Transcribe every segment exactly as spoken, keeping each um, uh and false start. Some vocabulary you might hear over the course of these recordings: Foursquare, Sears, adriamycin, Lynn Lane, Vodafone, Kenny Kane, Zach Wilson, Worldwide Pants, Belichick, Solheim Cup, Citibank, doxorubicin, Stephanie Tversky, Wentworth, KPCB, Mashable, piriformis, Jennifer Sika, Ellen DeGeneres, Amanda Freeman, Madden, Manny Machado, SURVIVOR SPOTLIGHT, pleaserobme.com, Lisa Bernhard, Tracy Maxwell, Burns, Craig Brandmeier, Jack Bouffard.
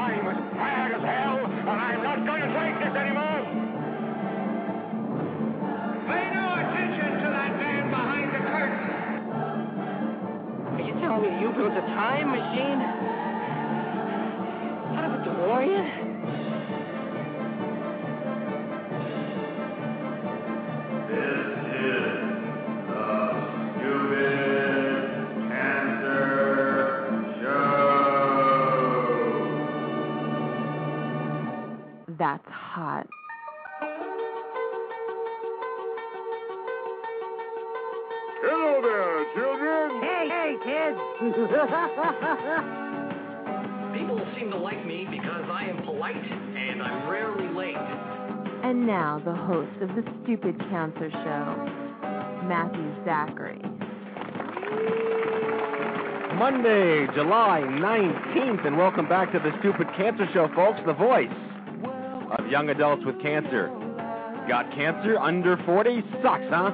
I'm as tired as hell, and I'm not going to take this anymore. Pay no attention to that man behind the curtain. Are you telling me you built a time machine out of a DeLorean? That's hot. Hello there, children. Hey, hey, kids. People seem to like me because I am polite and I'm rarely late. And now the host of the Stupid Cancer Show, Matthew Zachary. Monday, July nineteenth, and welcome back to the Stupid Cancer Show, folks. The voice of young adults with cancer. Got cancer under forty? Sucks, huh?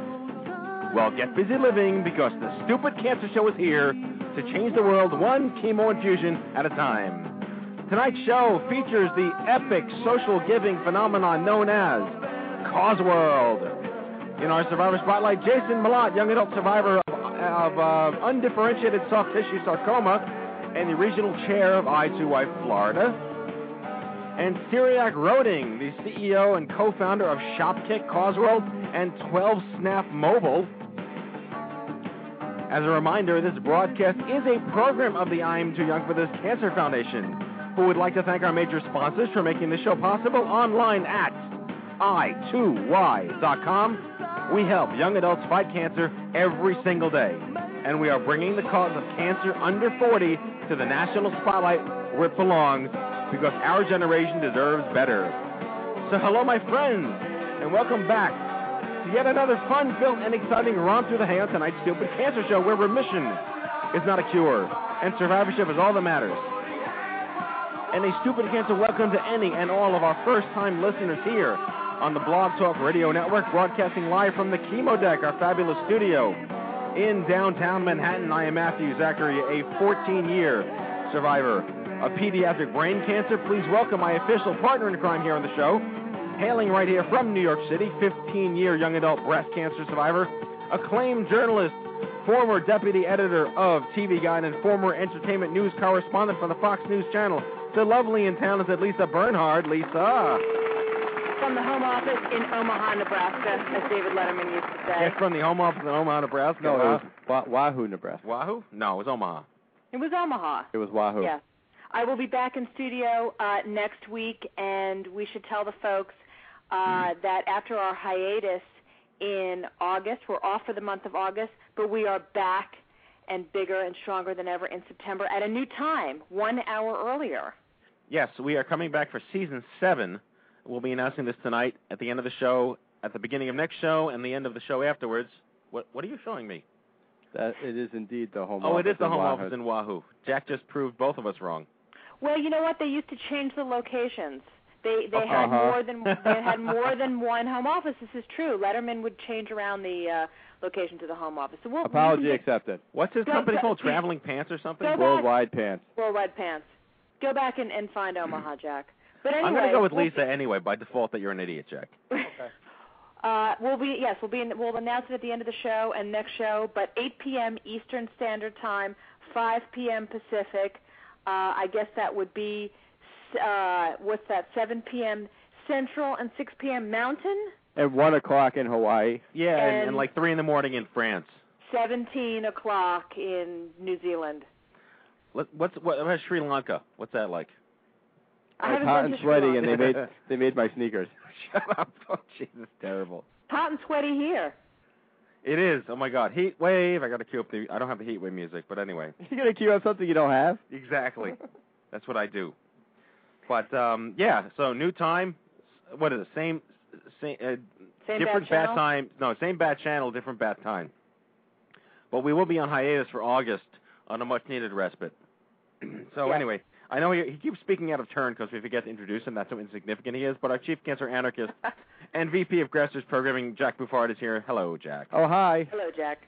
Well, get busy living because the Stupid Cancer Show is here to change the world one chemo infusion at a time. Tonight's show features the epic social giving phenomenon known as Causeworld. In our Survivor Spotlight, Jason Mloty, young adult survivor of, of uh, undifferentiated soft tissue sarcoma and the regional chair of I two Y, Florida. And Cyriac Roeding, the C E O and co-founder of Shopkick, Causeworld, and twelve Snap Mobile. As a reminder, this broadcast is a program of the I'm Too Young for This Cancer Foundation, who would like to thank our major sponsors for making this show possible online at I two Y dot com. We help young adults fight cancer every single day, and we are bringing the cause of cancer under forty to the national spotlight where it belongs, because our generation deserves better. So hello, my friends, and welcome back to yet another fun-filled and exciting romp through the hay on tonight's Stupid Cancer Show, where remission is not a cure, and survivorship is all that matters. And a Stupid Cancer welcome to any and all of our first-time listeners here on the Blog Talk Radio Network, broadcasting live from the Chemo Deck, our fabulous studio in downtown Manhattan. I am Matthew Zachary, a fourteen-year survivor of pediatric brain cancer. Please welcome my official partner in crime here on the show, hailing right here from New York City, fifteen-year young adult breast cancer survivor, acclaimed journalist, former deputy editor of T V Guide, and former entertainment news correspondent for the Fox News Channel, the lovely and talented Lisa Bernhard. Lisa. From the home office in Omaha, Nebraska, as David Letterman used to say. It's from the home office in Omaha, Nebraska. No, it was Wahoo, Nebraska. Wahoo? No, it was Omaha. It was Omaha. It was Wahoo. Yeah. I will be back in studio uh, next week, and we should tell the folks uh, mm. that after our hiatus in August, we're off for the month of August, but we are back and bigger and stronger than ever in September at a new time, one hour earlier. Yes, we are coming back for Season seven. We'll be announcing this tonight at the end of the show, at the beginning of next show, and the end of the show afterwards. What, what are you showing me? That it is indeed the home oh, office Oh, it is the home Wahoo. office in Wahoo. Jack just proved both of us wrong. Well, you know what? They used to change the locations. They they uh-huh. had more than they had more than one home office. This is true. Letterman would change around the uh, location to the home office. So we'll, Apology we'll, accepted. What's his go, company go, called? Go, Traveling Pants or something? Worldwide Pants. Worldwide Pants. Go back and, and find Omaha, Jack. But anyway, I'm going to go with Lisa we'll, anyway. By default, that you're an idiot, Jack. Okay. uh, we'll be yes, we'll be in, we'll announce it at the end of the show and next show. But eight p.m. Eastern Standard Time, five p.m. Pacific. Uh, I guess that would be, uh, what's that, seven p.m. Central and six p.m. Mountain? At one o'clock in Hawaii. Yeah, and, and, and like three in the morning in France. seventeen o'clock in New Zealand. What, what's what about Sri Lanka? What's that like? I like hot and sweaty, and they made they made my sneakers. Shut up. Oh, Jesus, terrible. Hot and sweaty here. It is. Oh, my God. Heat wave. I got to queue up the... I don't have the heat wave music, but anyway. You're going to queue up something you don't have? Exactly. That's what I do. But, um, yeah, so new time. What is it? Same... Same, uh, same different bat, bat time. No, same bat channel, different bat time. But we will be on hiatus for August on a much-needed respite. So yeah. anyway, I know he, he keeps speaking out of turn because we forget to introduce him. That's how insignificant he is. But our chief cancer anarchist and V P of Gressler's Programming, Jack Bouffard, is here. Hello, Jack. Oh, hi. Hello, Jack.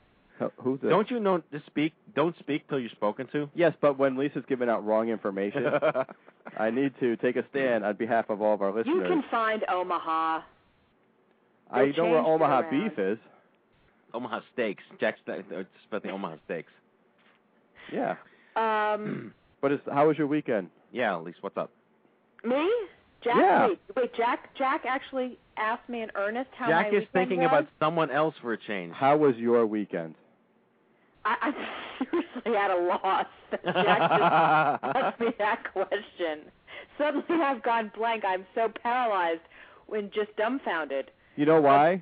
Who's this? Don't you know to speak? Don't speak till you're spoken to. Yes, but when Lisa's giving out wrong information, I need to take a stand on behalf of all of our listeners. You can find Omaha. They'll I know where Omaha around. Beef is. Omaha Steaks. Jack's about the Omaha Steaks. Yeah. Um. But it's, how was your weekend? Yeah, Elise, what's up? Me? Jack? Yeah. Wait, wait, Jack. Jack actually asked me in earnest how Jack my weekend was. Jack is thinking was. about someone else for a change. How was your weekend? I, I'm seriously at a loss that Jack just asked me that question. Suddenly I've gone blank. I'm so paralyzed and just dumbfounded. You know why? I,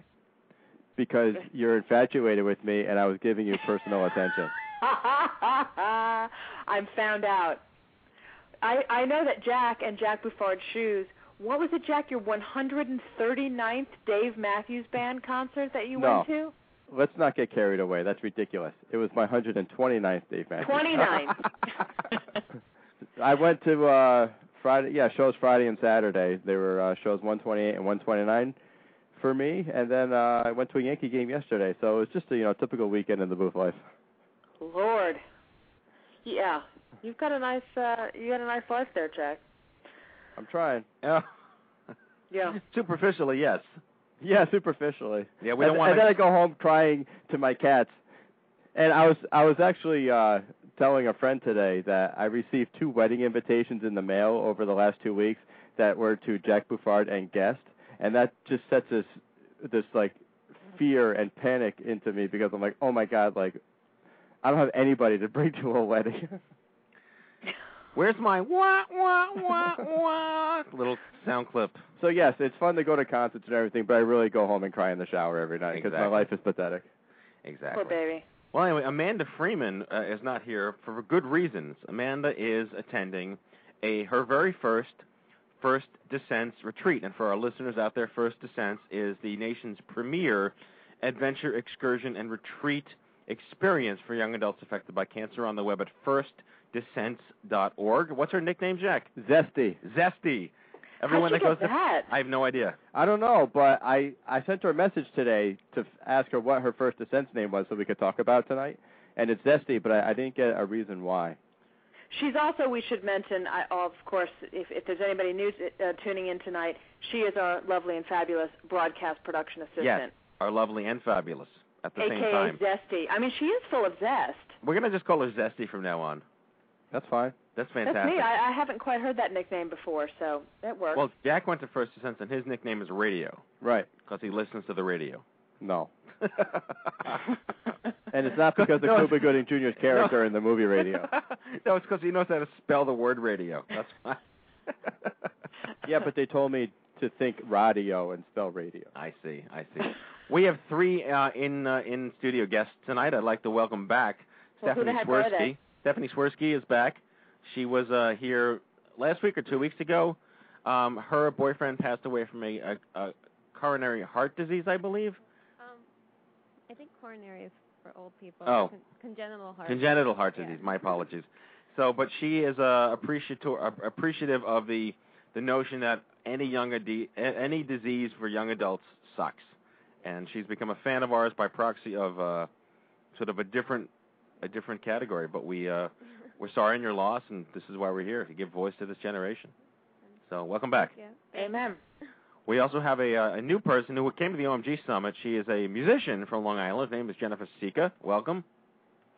because you're infatuated with me, and I was giving you personal attention. I'm found out. I, I know that Jack and Jack Bouffard shoes. What was it, Jack? Your one hundred thirty-ninth Dave Matthews Band concert that you no. went to? Let's not get carried away. That's ridiculous. It was my one hundred twenty-ninth Dave Matthews. twenty-ninth. I went to uh, Friday. Yeah, shows Friday and Saturday. They were uh, shows one twenty-eight and one twenty-nine for me. And then uh, I went to a Yankee game yesterday. So it was just a you know typical weekend in the booth life. Lord. Yeah. You've got a nice uh, you got a nice life there, Jack. I'm trying. Yeah. Yeah. Superficially, yes. Yeah, superficially. Yeah, we and, don't want. And to... then I go home crying to my cats. And I was I was actually uh, telling a friend today that I received two wedding invitations in the mail over the last two weeks that were to Jack Bouffard and guest, and that just sets this this like fear and panic into me because I'm like, oh my God, like I don't have anybody to bring to a wedding. Where's my wah, wah, wah, wah little sound clip? So, yes, it's fun to go to concerts and everything, but I really go home and cry in the shower every night because exactly. my life is pathetic. Exactly. Poor baby. Well, anyway, Amanda Freeman uh, is not here for good reasons. Amanda is attending a her very first First Descents retreat. And for our listeners out there, First Descents is the nation's premier adventure, excursion, and retreat experience for young adults affected by cancer on the web at first descents dot org. What's her nickname, Jack? Zesty. Zesty. Everyone that goes to that? I have no idea. I don't know, but I, I sent her a message today to f- ask her what her First Descents name was so we could talk about tonight, and it's Zesty, but I, I didn't get a reason why. She's also, we should mention, I, of course, if, if there's anybody new uh, tuning in tonight, she is our lovely and fabulous broadcast production assistant. Yes, our lovely and fabulous. At the same time. Zesty. I mean, she is full of zest. We're going to just call her Zesty from now on. That's fine. That's fantastic. That's me. I, I haven't quite heard that nickname before, so that works. Well, Jack went to First Descents, and his nickname is Radio. Right. Because he listens to the radio. No. And it's not because no, of Cuba Gooding Junior's character no. in the movie Radio. No, it's because he knows how to spell the word radio. That's fine. Yeah, but they told me to think radio and spell radio. I see. I see. We have three uh, in uh, in studio guests tonight. I'd like to welcome back well, Stephanie Tversky. Stephanie Tversky is back. She was uh, here last week or two weeks ago. Um, her boyfriend passed away from a, a, a coronary heart disease, I believe. Um, I think coronary is for old people. Oh, Con- congenital heart. Congenital heart disease. Yeah. My apologies. So, but she is uh, appreciative uh, appreciative of the the notion that any young adi- any disease for young adults sucks. And she's become a fan of ours by proxy of uh, sort of a different a different category. But we, uh, we're sorry in your loss, and this is why we're here, to give voice to this generation. So welcome back. Yeah. Amen. We also have a, uh, a new person who came to the O M G Summit. She is a musician from Long Island. Her name is Jennifer Sika. Welcome.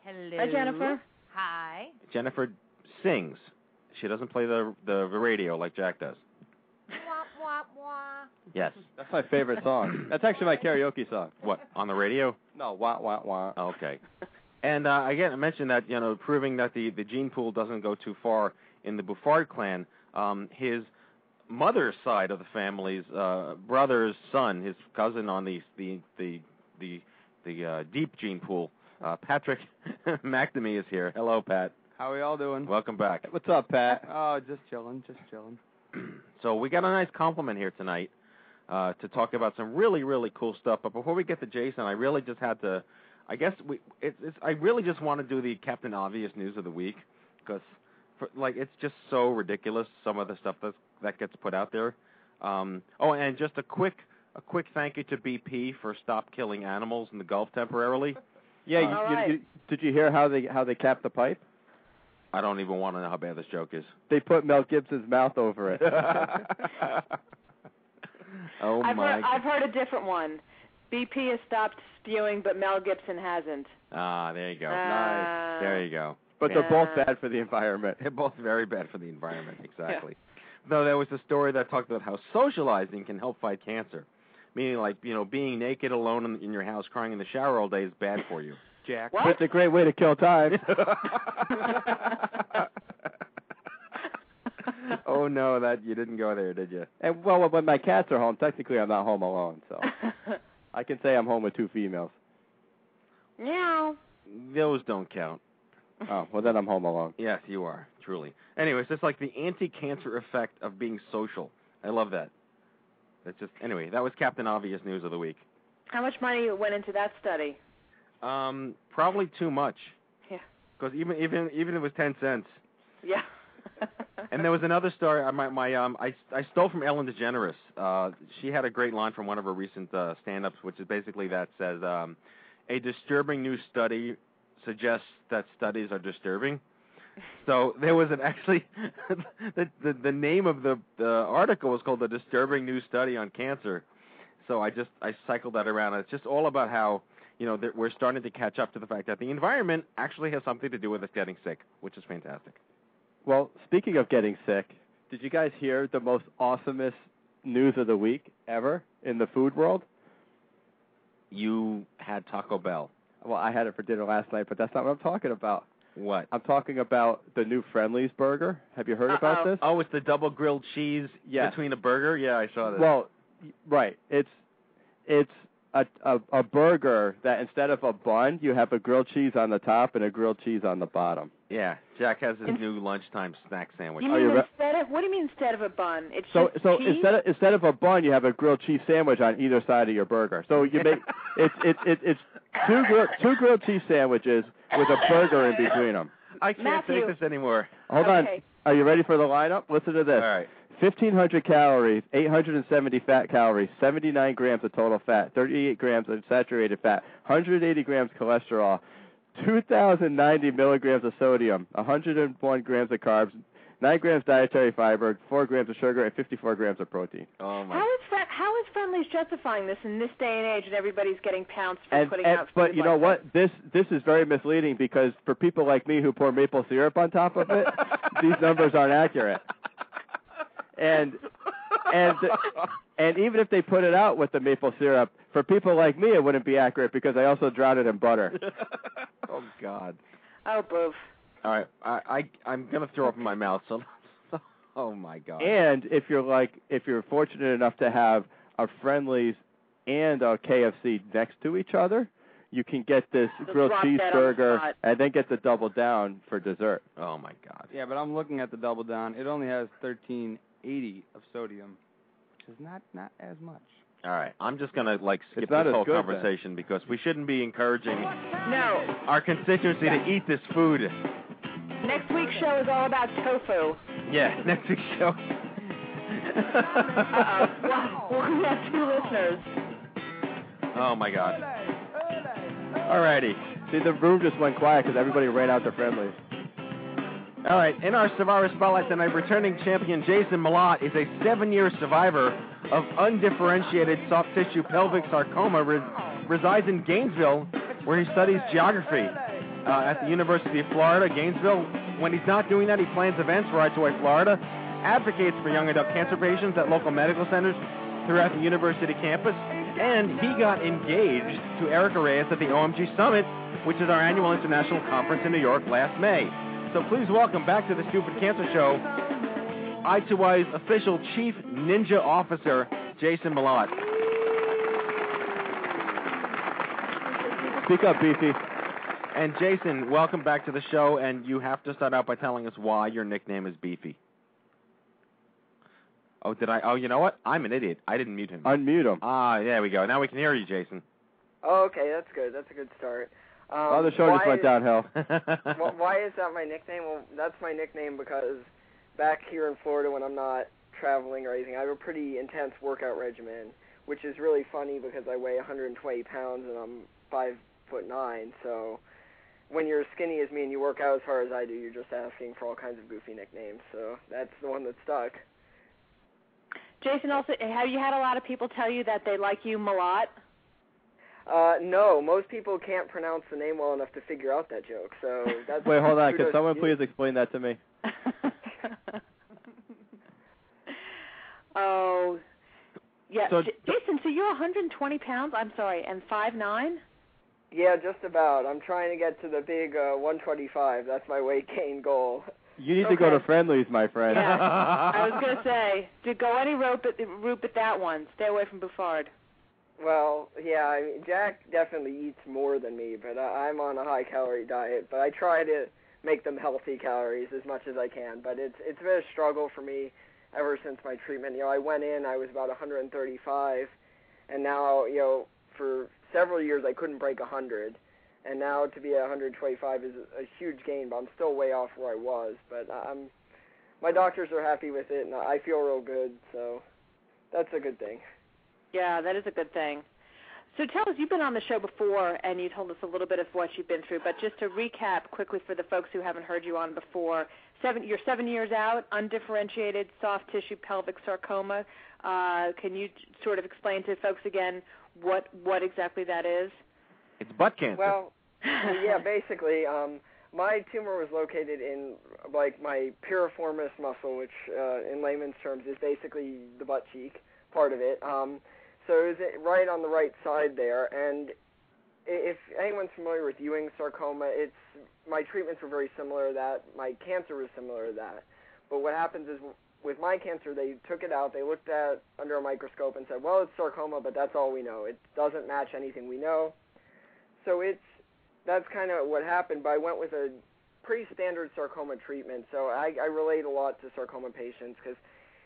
Hello. Hi, Jennifer. Hi. Jennifer sings. She doesn't play the the radio like Jack does. Yes. That's my favorite song. That's actually my karaoke song. What, on the radio? No, wah, wah, wah. Okay. And, uh, again, I mentioned that, you know, proving that the, the gene pool doesn't go too far in the Bouffard clan, um, his mother's side of the family's uh, brother's son, his cousin on the the the the, the uh, deep gene pool, uh, Patrick McNamee is here. Hello, Pat. How are y'all doing? Welcome back. What's up, Pat? Oh, just chilling, just chilling. So we got a nice compliment here tonight uh, to talk about some really, really cool stuff. But before we get to Jason, I really just had to, I guess we. It's, it's, I really just want to do the Captain Obvious news of the week because, like, it's just so ridiculous some of the stuff that that gets put out there. Um, oh, and just a quick a quick thank you to B P for stop killing animals in the Gulf temporarily. Yeah, uh, you, right. you, you, did you hear how they how they capped the pipe? I don't even want to know how bad this joke is. They put Mel Gibson's mouth over it. oh I've my! Heard, I've heard a different one. B P has stopped spewing, but Mel Gibson hasn't. Ah, there you go. Uh, nice. There you go. But yeah. They're both bad for the environment. They're both very bad for the environment, exactly. Yeah. Though there was a story that talked about how socializing can help fight cancer, meaning like, you know, being naked alone in, in your house crying in the shower all day is bad for you. Jack. What? It's a great way to kill time. Oh, no, that you didn't go there, did you? And well, when my cats are home, technically I'm not home alone, so... I can say I'm home with two females. Meow. Those don't count. Oh, well, then I'm home alone. Yes, you are, truly. Anyways, it's like the anti-cancer effect of being social. I love that. That's just anyway, that was Captain Obvious News of the Week. How much money went into that study? Um, probably too much. Yeah. Because even, even, even if it was ten cents. Yeah. And there was another story. My, my, um, I, I stole from Ellen DeGeneres. Uh, she had a great line from one of her recent uh, stand-ups, which is basically that says, um, a disturbing new study suggests that studies are disturbing. So there was an actually the, the the name of the, the article was called "The Disturbing New Study on Cancer." So I just I cycled that around. It's just all about how, you know, that we're starting to catch up to the fact that the environment actually has something to do with us getting sick, which is fantastic. Well, speaking of getting sick, did you guys hear the most awesomest news of the week ever in the food world? You had Taco Bell. Well, I had it for dinner last night, but that's not what I'm talking about. What? I'm talking about the new Friendly's burger. Have you heard Uh-oh. about this? Oh, it's the double grilled cheese yes. between a burger? Yeah, I saw that. Well, right. It's it's a, a a burger that instead of a bun, you have a grilled cheese on the top and a grilled cheese on the bottom. Yeah, Jack has his In, new lunchtime snack sandwich. You mean oh, you re- instead of, what do you mean instead of a bun? It's so just so cheese? instead of instead of a bun, you have a grilled cheese sandwich on either side of your burger. So you make it's it's it's it's two grilled two grilled cheese sandwiches with a burger in between them. I can't Matthew. take this anymore. Hold okay. on. Are you ready for the lineup? Listen to this. All right. fifteen hundred calories, eight hundred seventy fat calories, seventy-nine grams of total fat, thirty-eight grams of saturated fat, one hundred eighty grams cholesterol, two thousand ninety milligrams of sodium, one hundred one grams of carbs, nine grams dietary fiber, four grams of sugar, and fifty-four grams of protein. Oh my! How is how is Friendly's justifying this in this day and age, and everybody's getting pounced for and, putting and, out food? But you like know what? This this is very misleading because for people like me who pour maple syrup on top of it, these numbers aren't accurate. And and and even if they put it out with the maple syrup, for people like me, it wouldn't be accurate because I also drown it in butter. Oh, God. Oh, boof. All right. I, I, I'm going to throw up in my mouth. So, oh, my God. And if you're like, if you're fortunate enough to have a Friendly's and a K F C next to each other, you can get this grilled cheeseburger and then get the double down for dessert. Oh, my God. Yeah, but I'm looking at the double down. It only has thirteen eighty of sodium, which is not, not as much. All right, I'm just going to, like, skip this whole good, conversation then. Because we shouldn't be encouraging no. our constituency yeah. to eat this food. Next week's show is all about tofu. Yeah, next week's show. Uh-oh. Wow. We're going to have two listeners. Oh, my God. All righty. See, the room just went quiet because everybody ran out to Friendly's. All right, in our Survivor Spotlight tonight, returning champion Jason Mloty is a seven-year survivor of undifferentiated soft tissue pelvic sarcoma, res- resides in Gainesville, where he studies geography uh, at the University of Florida. Gainesville, when he's not doing that, he plans events for I two Y Florida, advocates for young adult cancer patients at local medical centers throughout the university campus, and he got engaged to Erica Reyes at the O M G Summit, which is our annual international conference in New York last May. So please welcome back to the Stupid Cancer Show, I two Y's official Chief Ninja Officer, Jason Mloty. Speak up, B P. And Jason, welcome back to the show, and you have to start out by telling us why your nickname is Beefy. Oh, did I? Oh, you know what? I'm an idiot. I didn't mute him. Unmute him. Ah, there we go. Now we can hear you, Jason. Oh, okay, that's good. That's a good start. Um, oh, the show just went downhill. Well, why is that my nickname? Well, that's my nickname because back here in Florida when I'm not traveling or anything, I have a pretty intense workout regimen, which is really funny because I weigh one hundred twenty pounds and I'm five foot nine. So when you're as skinny as me and you work out as hard as I do, you're just asking for all kinds of goofy nicknames. So that's the one that stuck. Jason, also, have you had a lot of people tell you that they like you Mloty? Uh, no, most people can't pronounce the name well enough to figure out that joke. So that's wait, hold on. Could someone please explain that to me? Oh, yeah. So, J- Jason, so you're one hundred twenty pounds. I'm sorry, and five nine. Yeah, just about. I'm trying to get to the big uh, one twenty-five. That's my weight gain goal. You need okay. to go to Friendly's, my friend. Yeah. I was going to say, to go any route but, route but that one. Stay away from Bouffard. Well, yeah, I mean, Jack definitely eats more than me, but I, I'm on a high-calorie diet. But I try to make them healthy calories as much as I can. But it's it's been a struggle for me ever since my treatment. You know, I went in, I was about one hundred thirty-five, and now, you know, for several years I couldn't break one hundred. And now to be at one hundred twenty-five is a huge gain, but I'm still way off where I was. But I'm, my doctors are happy with it, and I feel real good, so that's a good thing. Yeah, that is a good thing. So tell us, you've been on the show before, and you told us a little bit of what you've been through. But just to recap quickly for the folks who haven't heard you on before, seven, you're seven years out, undifferentiated soft tissue pelvic sarcoma. Uh, can you sort of explain to folks again what what exactly that is? It's butt cancer. Well, yeah, basically, um, my tumor was located in, like, my piriformis muscle, which uh, in layman's terms is basically the butt cheek part of it. Um, so it was right on the right side there. And if anyone's familiar with Ewing sarcoma, it's my treatments were very similar to that. My cancer was similar to that. But what happens is with my cancer, they took it out. They looked at it under a microscope and said, well, it's sarcoma, but that's all we know. It doesn't match anything we know. So it's that's kind of what happened, but I went with a pretty standard sarcoma treatment. So I, I relate a lot to sarcoma patients because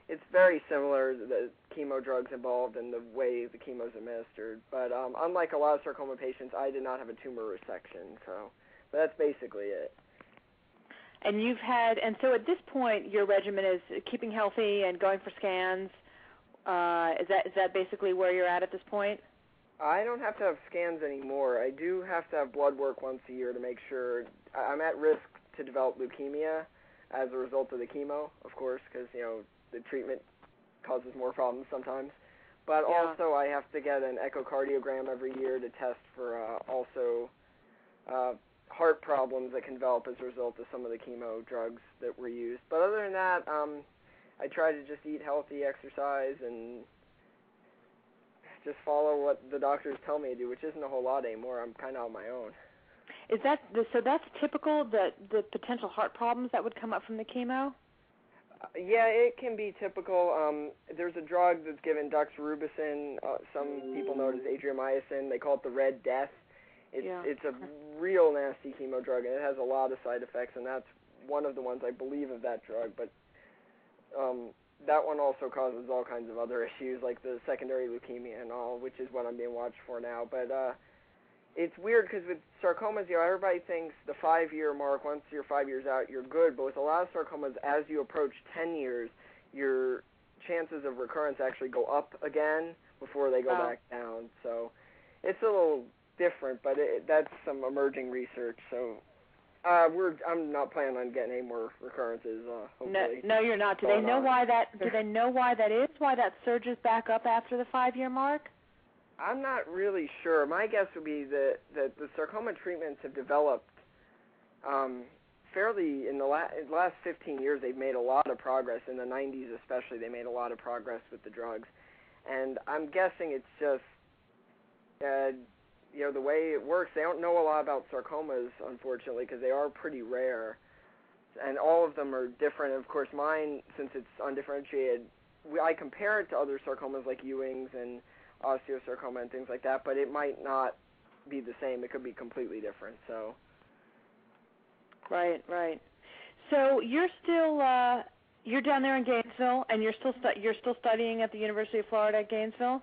it's very similar to the chemo drugs involved and the way the chemo is administered. But um, unlike a lot of sarcoma patients, I did not have a tumor resection. So but that's basically it. And you've had – and so at this point your regimen is keeping healthy and going for scans. Uh, is that is that basically where you're at at this point? I don't have to have scans anymore. I do have to have blood work once a year to make sure I'm at risk to develop leukemia as a result of the chemo, of course, because, you know, the treatment causes more problems sometimes. But yeah. Also I have to get an echocardiogram every year to test for uh, also uh, heart problems that can develop as a result of some of the chemo drugs that were used. But other than that, um, I try to just eat healthy, exercise, and just follow what the doctors tell me to do, which isn't a whole lot anymore. I'm kind of on my own. Is that so? That's typical. The the potential heart problems that would come up from the chemo. Uh, yeah, it can be typical. Um, there's a drug that's given, doxorubicin. Uh, some people know it as adriamycin. They call it the Red Death. It's yeah. it's a real nasty chemo drug, and it has a lot of side effects. And that's one of the ones I believe of that drug, but. Um, That one also causes all kinds of other issues, like the secondary leukemia and all, which is what I'm being watched for now. But uh, it's weird because with sarcomas, you know, everybody thinks the five-year mark, once you're five years out, you're good. But with a lot of sarcomas, as you approach ten years, your chances of recurrence actually go up again before they go wow. back down. So it's a little different, but it, that's some emerging research, so... Uh, we're. I'm not planning on getting any more recurrences. Uh, hopefully. No, no, you're not. Do they know why that? Do they know why that is? Why that surges back up after the five-year mark? I'm not really sure. My guess would be that, that the sarcoma treatments have developed um, fairly in the la- in the last fifteen years. They've made a lot of progress in the nineties, especially. They made a lot of progress with the drugs, and I'm guessing it's just. Uh, You know, the way it works, they don't know a lot about sarcomas, unfortunately, because they are pretty rare. And all of them are different. Of course, mine, since it's undifferentiated, we, I compare it to other sarcomas like Ewing's and osteosarcoma and things like that, but it might not be the same. It could be completely different. So, Right, right. So you're still uh, you're down there in Gainesville, and you're still stu- you're still studying at the University of Florida at Gainesville?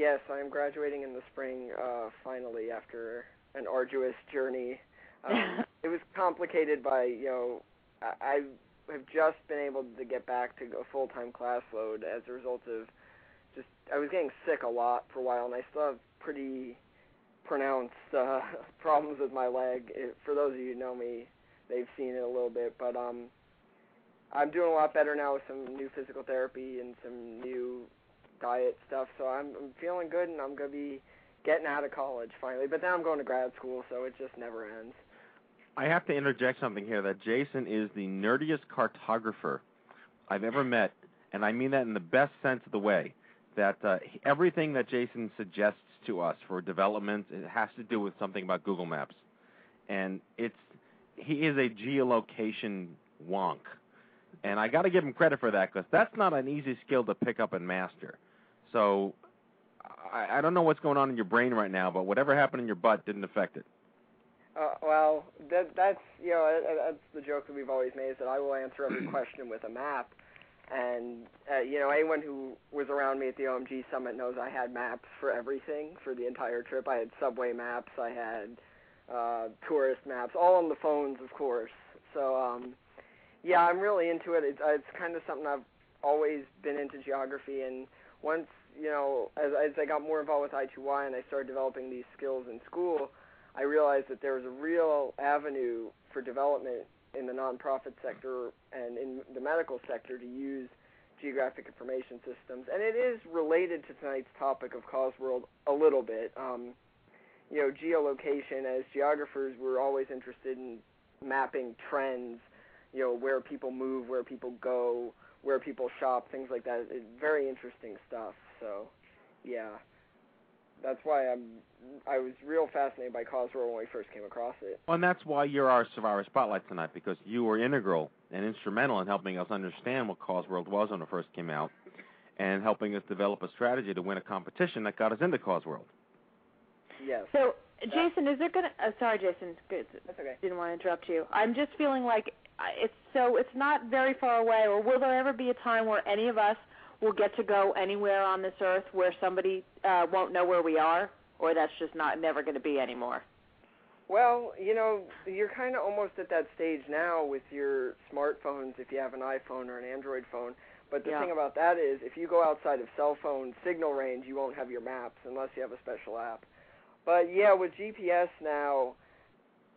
Yes, I'm graduating in the spring, uh, finally, after an arduous journey. Um, it was complicated by, you know, I, I have just been able to get back to a full-time class load as a result of just, I was getting sick a lot for a while, and I still have pretty pronounced uh, problems with my leg. It, for those of you who know me, they've seen it a little bit, but um, I'm doing a lot better now with some new physical therapy and some new diet stuff, so I'm, I'm feeling good, and I'm going to be getting out of college finally. But then I'm going to grad school, so it just never ends. I have to interject something here, that Jason is the nerdiest cartographer I've ever met, and I mean that in the best sense of the way, that uh, everything that Jason suggests to us for development, it has to do with something about Google Maps. And it's he is a geolocation wonk. And I got to give him credit for that, because that's not an easy skill to pick up and master. So I, I don't know what's going on in your brain right now, but whatever happened in your butt didn't affect it. Uh, well, that, that's you know that's the joke that we've always made, is that I will answer every question with a map. And uh, you know anyone who was around me at the O M G Summit knows I had maps for everything for the entire trip. I had subway maps, I had uh, tourist maps, all on the phones, of course. So. Um, Yeah, I'm really into it. It's, it's kind of something I've always been into, geography, and once, you know, as, as I got more involved with I two Y and I started developing these skills in school, I realized that there was a real avenue for development in the nonprofit sector and in the medical sector to use geographic information systems. And it is related to tonight's topic of Causeworld a little bit. Um, you know, geolocation, as geographers, we're always interested in mapping trends, you know, where people move, where people go, where people shop, things like that. It's very interesting stuff. So, yeah, that's why I'm, I was real fascinated by Causeworld when we first came across it. Well, and that's why you're our Survivor Spotlight tonight, because you were integral and instrumental in helping us understand what Causeworld was when it first came out and helping us develop a strategy to win a competition that got us into Causeworld. Yes. So, Jason, is there going to uh, – sorry, Jason. That's okay. Didn't want to interrupt you. I'm just feeling like – It's so it's not very far away, or will there ever be a time where any of us will get to go anywhere on this earth where somebody uh, won't know where we are, or that's just not never going to be anymore? Well, you know, you're kind of almost at that stage now with your smartphones, if you have an iPhone or an Android phone. But the yeah. thing about that is, if you go outside of cell phone signal range, you won't have your maps unless you have a special app. But, yeah, with G P S now,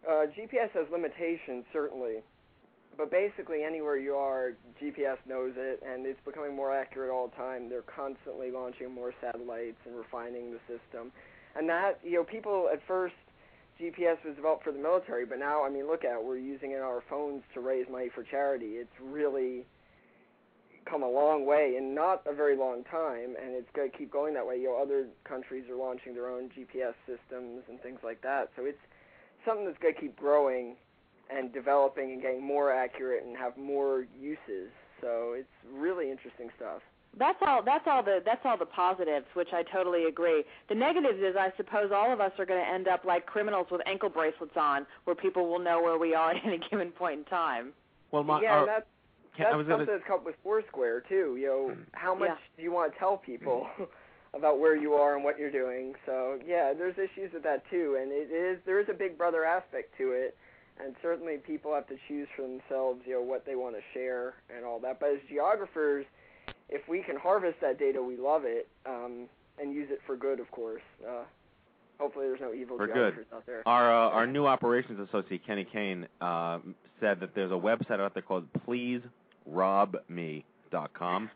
uh, G P S has limitations, certainly. But basically anywhere you are, G P S knows it, and it's becoming more accurate all the time. They're constantly launching more satellites and refining the system. And that, you know, people at first, G P S was developed for the military, but now, I mean, look at it. We're using it in our phones to raise money for charity. It's really come a long way in not a very long time, and it's going to keep going that way. You know, other countries are launching their own G P S systems and things like that. So it's something that's going to keep growing and developing and getting more accurate and have more uses. So it's really interesting stuff. That's all that's all the that's all the positives, which I totally agree. The negatives is, I suppose, all of us are going to end up like criminals with ankle bracelets on, where people will know where we are at any given point in time. Well, my, yeah, our, that's, can, that's something gonna... that's come with Foursquare too. You know, how much yeah. do you want to tell people about where you are and what you're doing? So yeah, there's issues with that too, and it is there is a big brother aspect to it. And certainly people have to choose for themselves, you know, what they want to share and all that. But as geographers, if we can harvest that data, we love it, um, and use it for good, of course. Uh, hopefully there's no evil for geographers good. Out there. Our uh, our new operations associate, Kenny Kane, uh, said that there's a website out there called please rob me dot com.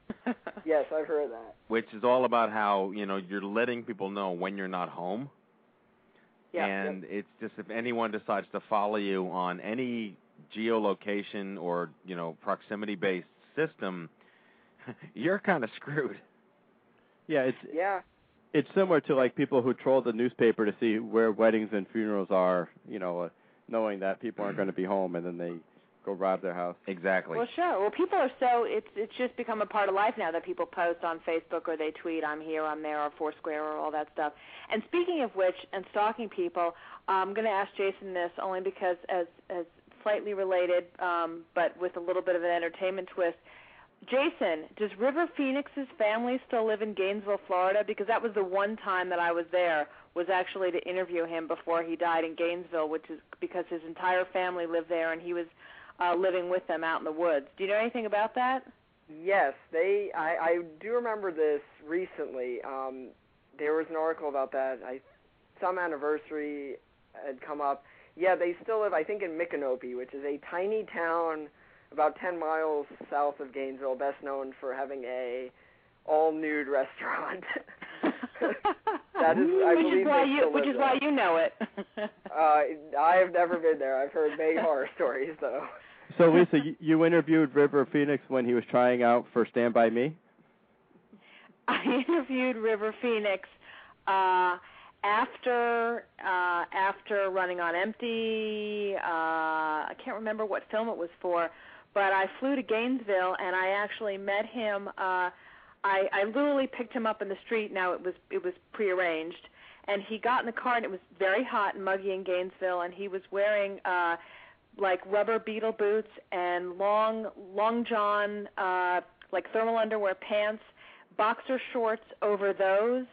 Yes, I've heard of that. Which is all about how, you know, you're letting people know when you're not home. Yeah, and yep. it's just, if anyone decides to follow you on any geolocation or, you know, proximity-based system, you're kind of screwed. Yeah, it's yeah. it's similar to, like, people who troll the newspaper to see where weddings and funerals are, you know, uh, knowing that people aren't going to be home, and then they go rob their house. Exactly. Well, sure. Well, people are so, it's it's just become a part of life now that people post on Facebook or they tweet, I'm here, I'm there, or Foursquare, or all that stuff. And speaking of which, and stalking people, I'm going to ask Jason this only because as, as slightly related, um, but with a little bit of an entertainment twist, Jason, does River Phoenix's family still live in Gainesville, Florida? Because that was the one time that I was there, was actually to interview him before he died in Gainesville, which is because his entire family lived there and he was uh, living with them out in the woods. Do you know anything about that? Yes, they. I, I do remember this recently. Um, there was an article about that. I, some anniversary had come up. Yeah, they still live, I think, in Micanopy, which is a tiny town about ten miles south of Gainesville, best known for having a all-nude restaurant. That is, I which, is why, you, which is why you know it. uh, I've never been there. I've heard many horror stories, though. So, Lisa, you interviewed River Phoenix when he was trying out for Stand By Me? I interviewed River Phoenix uh, after uh, after Running on Empty. Uh, I can't remember what film it was for, but I flew to Gainesville, and I actually met him. Uh, I, I literally picked him up in the street. Now, it was, it was prearranged, and he got in the car, and it was very hot and muggy in Gainesville, and he was wearing uh, – like rubber beetle boots and long, long john, uh, like thermal underwear pants, boxer shorts over those,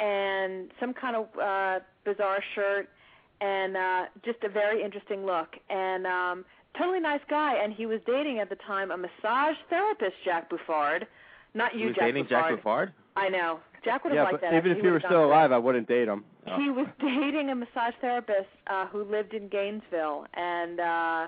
and some kind of uh, bizarre shirt, and uh, just a very interesting look. And um, totally nice guy, and he was dating at the time a massage therapist, Jack Bouffard. Not you, he was Jack dating Bouffard. Jack Bouffard? I know. Jack would have yeah, liked that. Even if he, he were still alive, I wouldn't date him. Oh. He was dating a massage therapist uh, who lived in Gainesville, and uh,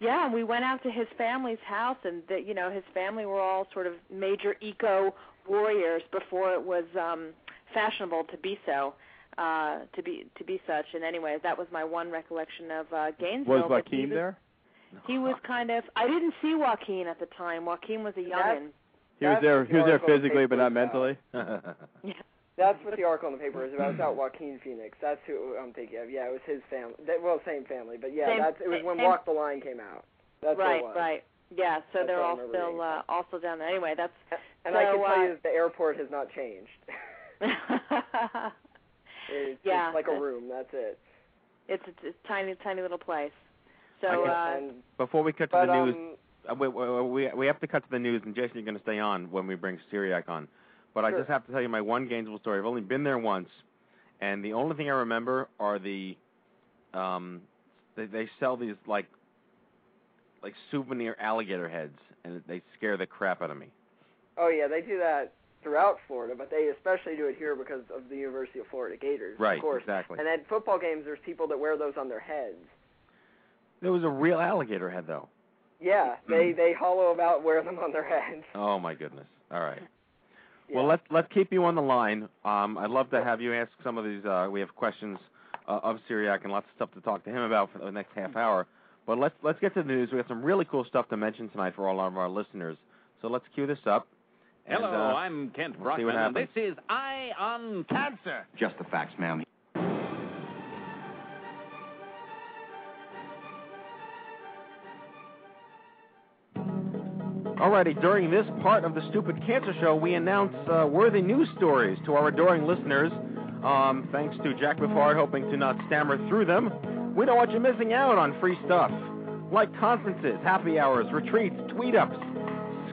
yeah, and we went out to his family's house, and the, you know, his family were all sort of major eco warriors before it was um, fashionable to be so, uh, to be to be such. And anyway, that was my one recollection of uh, Gainesville. Was Joaquin there? He was kind of. I didn't see Joaquin at the time. Joaquin was a youngin'. He was there. He was there physically, but not mentally. Yeah. That's what the article in the paper is about. It's about Joaquin Phoenix. That's who I'm thinking of. Yeah, it was his family. Well, same family, but yeah, same, that's, it was when same. Walk the Line came out. That's right, what it was. Right. Yeah, so that's they're all still uh, also down there. Anyway, that's. And so, I can tell uh, you that the airport has not changed. It's yeah, just like a room. That's it. It's a, it's a tiny, tiny little place. So uh, before we cut to but, the news, um, we, we we have to cut to the news, and Jason, you're going to stay on when we bring Cyriac on. But sure. I just have to tell you my one Gainesville story. I've only been there once, and the only thing I remember are the um, they, they sell these like like souvenir alligator heads, and they scare the crap out of me. Oh yeah, they do that throughout Florida, but they especially do it here because of the University of Florida Gators, right? Of course. Exactly. And at football games, there's people that wear those on their heads. There was a real alligator head, though. Yeah, they they hollow about wear them on their heads. Oh my goodness! All right. Yeah. Well, let's, let's keep you on the line. Um, I'd love to have you ask some of these. Uh, we have questions uh, of Cyriac and lots of stuff to talk to him about for the next half hour. But let's let's get to the news. We have some really cool stuff to mention tonight for all of our listeners. So let's cue this up. And, Hello, uh, I'm Kent Brockman, and this is I on Cancer. Just the facts, ma'am. Alrighty, during this part of the Stupid Cancer Show, we announce uh, worthy news stories to our adoring listeners. Um, thanks to Jack Bouffard, hoping to not stammer through them. We don't want you missing out on free stuff, like conferences, happy hours, retreats, tweet-ups,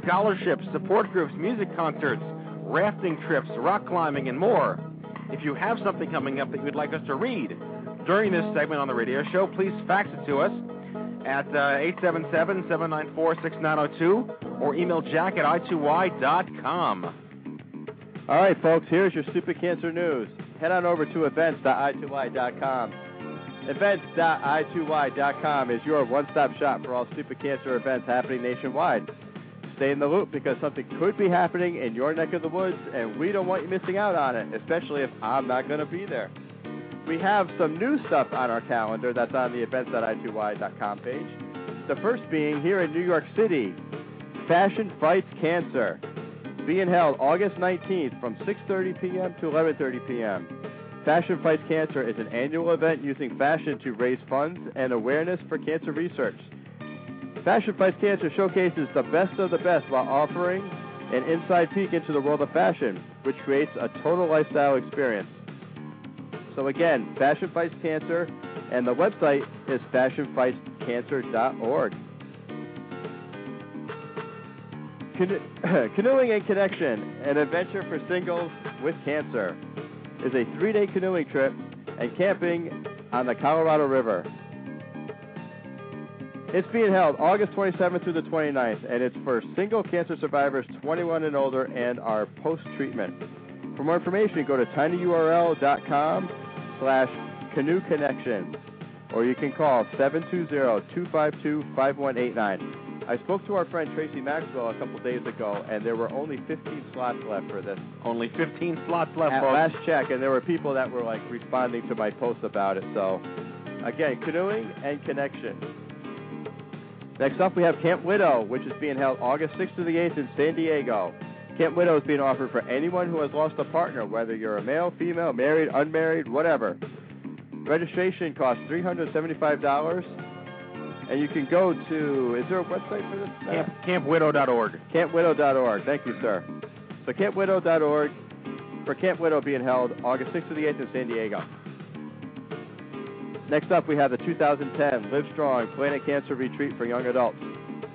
scholarships, support groups, music concerts, rafting trips, rock climbing, and more. If you have something coming up that you'd like us to read during this segment on the radio show, please fax it to us at uh, eight seven seven, seven nine four, six nine zero two or email jack at I two Y dot com. All right, folks, here's your Stupid Cancer news. Head on over to events dot I two Y dot com. events dot I two Y dot com is your one-stop shop for all Stupid Cancer events happening nationwide. Stay in the loop because something could be happening in your neck of the woods, and we don't want you missing out on it, especially if I'm not going to be there. We have some new stuff on our calendar that's on the events dot I two Y dot com page. The first being here in New York City, Fashion Fights Cancer, being held August nineteenth from six thirty p.m. to eleven thirty p.m. Fashion Fights Cancer is an annual event using fashion to raise funds and awareness for cancer research. Fashion Fights Cancer showcases the best of the best while offering an inside peek into the world of fashion, which creates a total lifestyle experience. So again, Fashion Fights Cancer, and the website is fashion fights cancer dot org. Cano- Canoeing and Connection, an adventure for singles with cancer, is a three-day canoeing trip and camping on the Colorado River. It's being held August twenty-seventh through the twenty-ninth, and it's for single cancer survivors twenty-one and older and are post-treatment. For more information, go to tinyurl.com slash canoeconnections, or you can call seven two zero, two five two, five one eight nine. I spoke to our friend Tracy Maxwell a couple days ago, and there were only fifteen slots left for this. Only fifteen slots left, At folks. Last check, and there were people that were, like, responding to my post about it. So, again, canoeing and connections. Next up, we have Camp Widow, which is being held August sixth to the eighth in San Diego. Camp Widow is being offered for anyone who has lost a partner, whether you're a male, female, married, unmarried, whatever. Registration costs three hundred seventy-five dollars, and you can go to, is there a website for this? Camp, camp widow dot org. camp widow dot org. Thank you, sir. So camp widow dot org for Camp Widow, being held August sixth to the eighth in San Diego. Next up, we have the two thousand ten Live Strong Planet Cancer Retreat for Young Adults.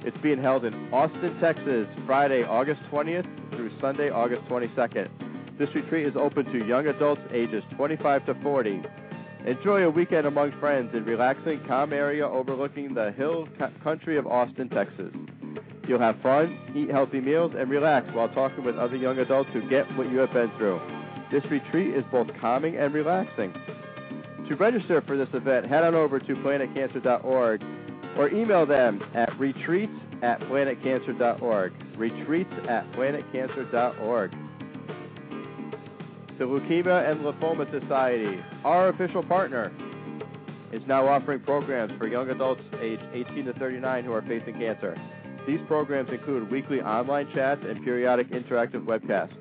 It's being held in Austin, Texas, Friday, August twentieth through Sunday, August twenty-second. This retreat is open to young adults ages twenty-five to forty. Enjoy a weekend among friends in relaxing, calm area overlooking the hill country of Austin, Texas. You'll have fun, eat healthy meals, and relax while talking with other young adults who get what you have been through. This retreat is both calming and relaxing. To register for this event, head on over to planet cancer dot org or email them at retreats at planet cancer dot org. Retreats at planet cancer dot org. The Leukemia and Lymphoma Society, our official partner, is now offering programs for young adults aged eighteen to thirty-nine who are facing cancer. These programs include weekly online chats and periodic interactive webcasts.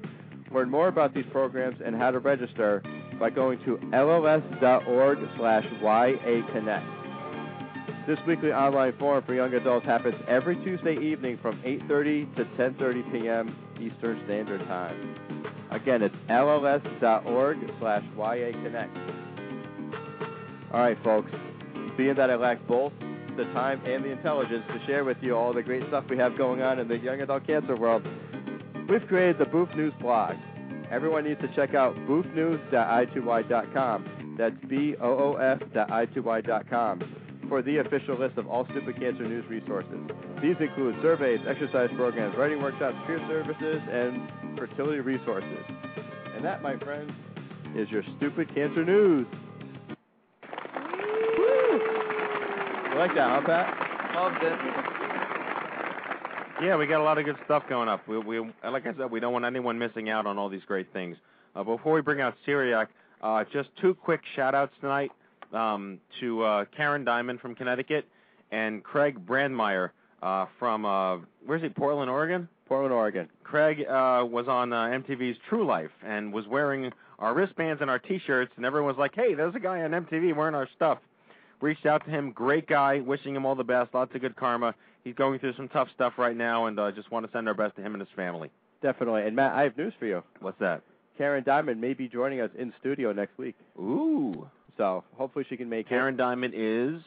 Learn more about these programs and how to register by going to L L S dot org slash Y A Connect. This weekly online forum for young adults happens every Tuesday evening from eight thirty to ten thirty p.m. Eastern Standard Time. Again, it's L L S dot org slash Y A Connect. All right, folks. Being that I lack both the time and the intelligence to share with you all the great stuff we have going on in the young adult cancer world, we've created the Boof News blog. Everyone needs to check out boof news dot I two Y dot com. That's B O O F dot I two Y dot com for the official list of all stupid cancer news resources. These include surveys, exercise programs, writing workshops, peer services, and fertility resources. And that, my friends, is your stupid cancer news. Woo! You like that, huh, Pat? Loved it. Yeah, we got a lot of good stuff going up. We, we, like I said, we don't want anyone missing out on all these great things. Uh, before we bring out Cyriac, uh, just two quick shout-outs tonight um, to uh, Karen Diamond from Connecticut and Craig Brandmeier uh, from, uh, where is he, Portland, Oregon? Portland, Oregon. Craig uh, was on uh, M T V's True Life and was wearing our wristbands and our T-shirts, and everyone was like, hey, there's a guy on M T V wearing our stuff. Reached out to him, great guy, wishing him all the best, lots of good karma. He's going through some tough stuff right now, and I uh, just want to send our best to him and his family. Definitely. And, Matt, I have news for you. What's that? Karen Diamond may be joining us in studio next week. Ooh. So hopefully she can make Karen it. Karen Diamond is?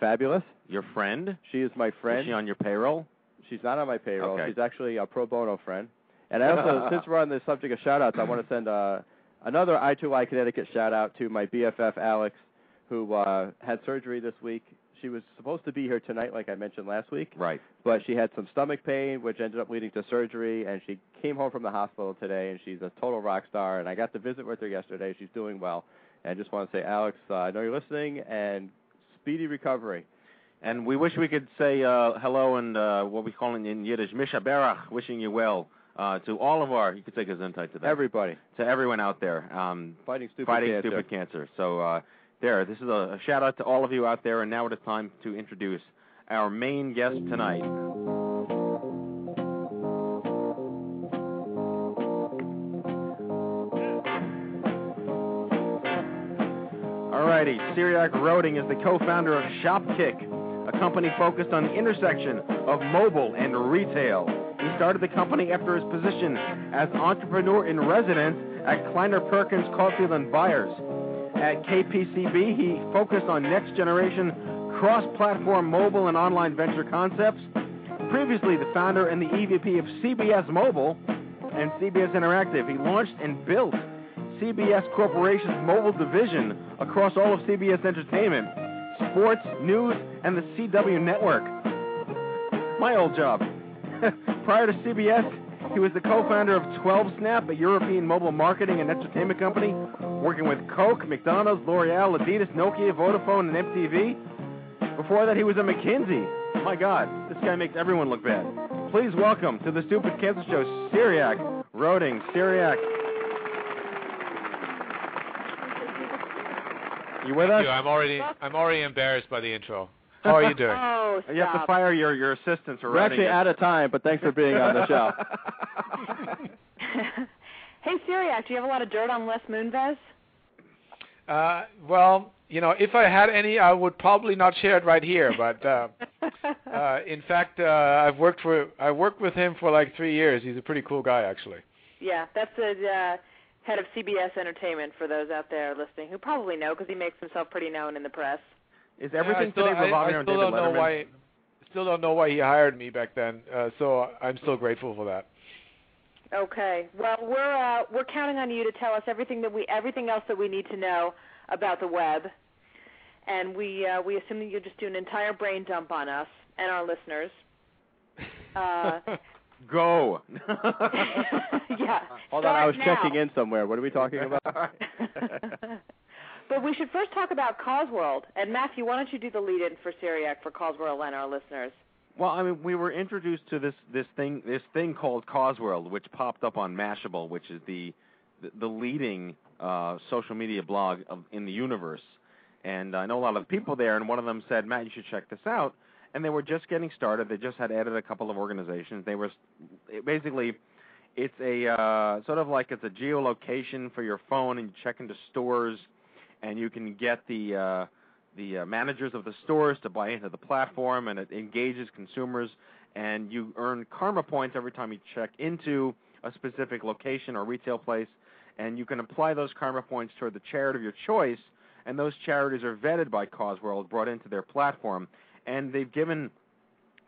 Fabulous. Your friend? She is my friend. Is she on your payroll? She's not on my payroll. Okay. She's actually a pro bono friend. And I also, since we're on the subject of shout-outs, I want to send uh, another I two Y Connecticut shout-out to my B F F, Alex, who uh, had surgery this week. She was supposed to be here tonight, like I mentioned last week. Right. But she had some stomach pain, which ended up leading to surgery, and she came home from the hospital today, and she's a total rock star, and I got to visit with her yesterday. She's doing well. And I just want to say, Alex, uh, I know you're listening, and speedy recovery. And we wish we could say uh, hello and uh, what we call in Yiddish, Misha Berach, wishing you well. Uh, to all of our, you could say gesundheit to that. Everybody. To everyone out there. Um, fighting stupid fighting cancer. Fighting stupid cancer. So, uh, There, this is a shout-out to all of you out there, and now it is time to introduce our main guest tonight. Alrighty, Cyriac Roeding is the co-founder of Shopkick, a company focused on the intersection of mobile and retail. He started the company after his position as entrepreneur in residence at Kleiner Perkins Caulfield and Byers. At K P C B, he focused on next-generation cross-platform mobile and online venture concepts. previously the founder and the E V P of C B S Mobile and C B S Interactive. He launched and built C B S Corporation's mobile division across all of C B S Entertainment, sports, news, and the C W Network. My old job. Prior to C B S, he was the co-founder of twelve snap, a European mobile marketing and entertainment company, working with Coke, McDonald's, L'Oreal, Adidas, Nokia, Vodafone, and M T V. Before that, he was at McKinsey. My God, this guy makes everyone look bad. Please welcome to the Stupid Cancer Show, Cyriac Roeding. Cyriac. You with us? Thank you. I'm already I'm already embarrassed by the intro. How are you doing? Oh, stop. You have to fire your, your assistants. We're actually out of time, but thanks for being on the show. Hey, Cyriac, do you have a lot of dirt on Les Moonves? Uh, well, you know, if I had any, I would probably not share it right here. But uh, uh, in fact, uh, I've worked for I worked with him for like three years. He's a pretty cool guy, actually. Yeah, that's a. Uh, head of C B S Entertainment, for those out there listening who probably know because he makes himself pretty known in the press. Is everything yeah, still, today revolving around David Letterman? Why, still don't know why he hired me back then, uh, so I'm still grateful for that. Okay. Well, we're uh, we're counting on you to tell us everything that we everything else that we need to know about the web, and we uh, we assume that you'll just do an entire brain dump on us and our listeners. Uh, Go. Yeah. Hold on, I was now. checking in somewhere. What are we talking about? But we should first talk about Causeworld. And Matthew, why don't you do the lead-in for Cyriac for Causeworld and our listeners? Well, I mean, we were introduced to this this thing this thing called Causeworld, which popped up on Mashable, which is the the, the leading uh, social media blog of, in the universe. And I know a lot of people there, and one of them said, Matt, you should check this out. And they were just getting started. They just had added a couple of organizations. They were it basically, it's a uh, sort of like it's a geolocation for your phone, and you check into stores, and you can get the uh, the uh, managers of the stores to buy into the platform, and it engages consumers, and you earn karma points every time you check into a specific location or retail place, and you can apply those karma points toward the charity of your choice, and those charities are vetted by Causeworld, brought into their platform. And they've given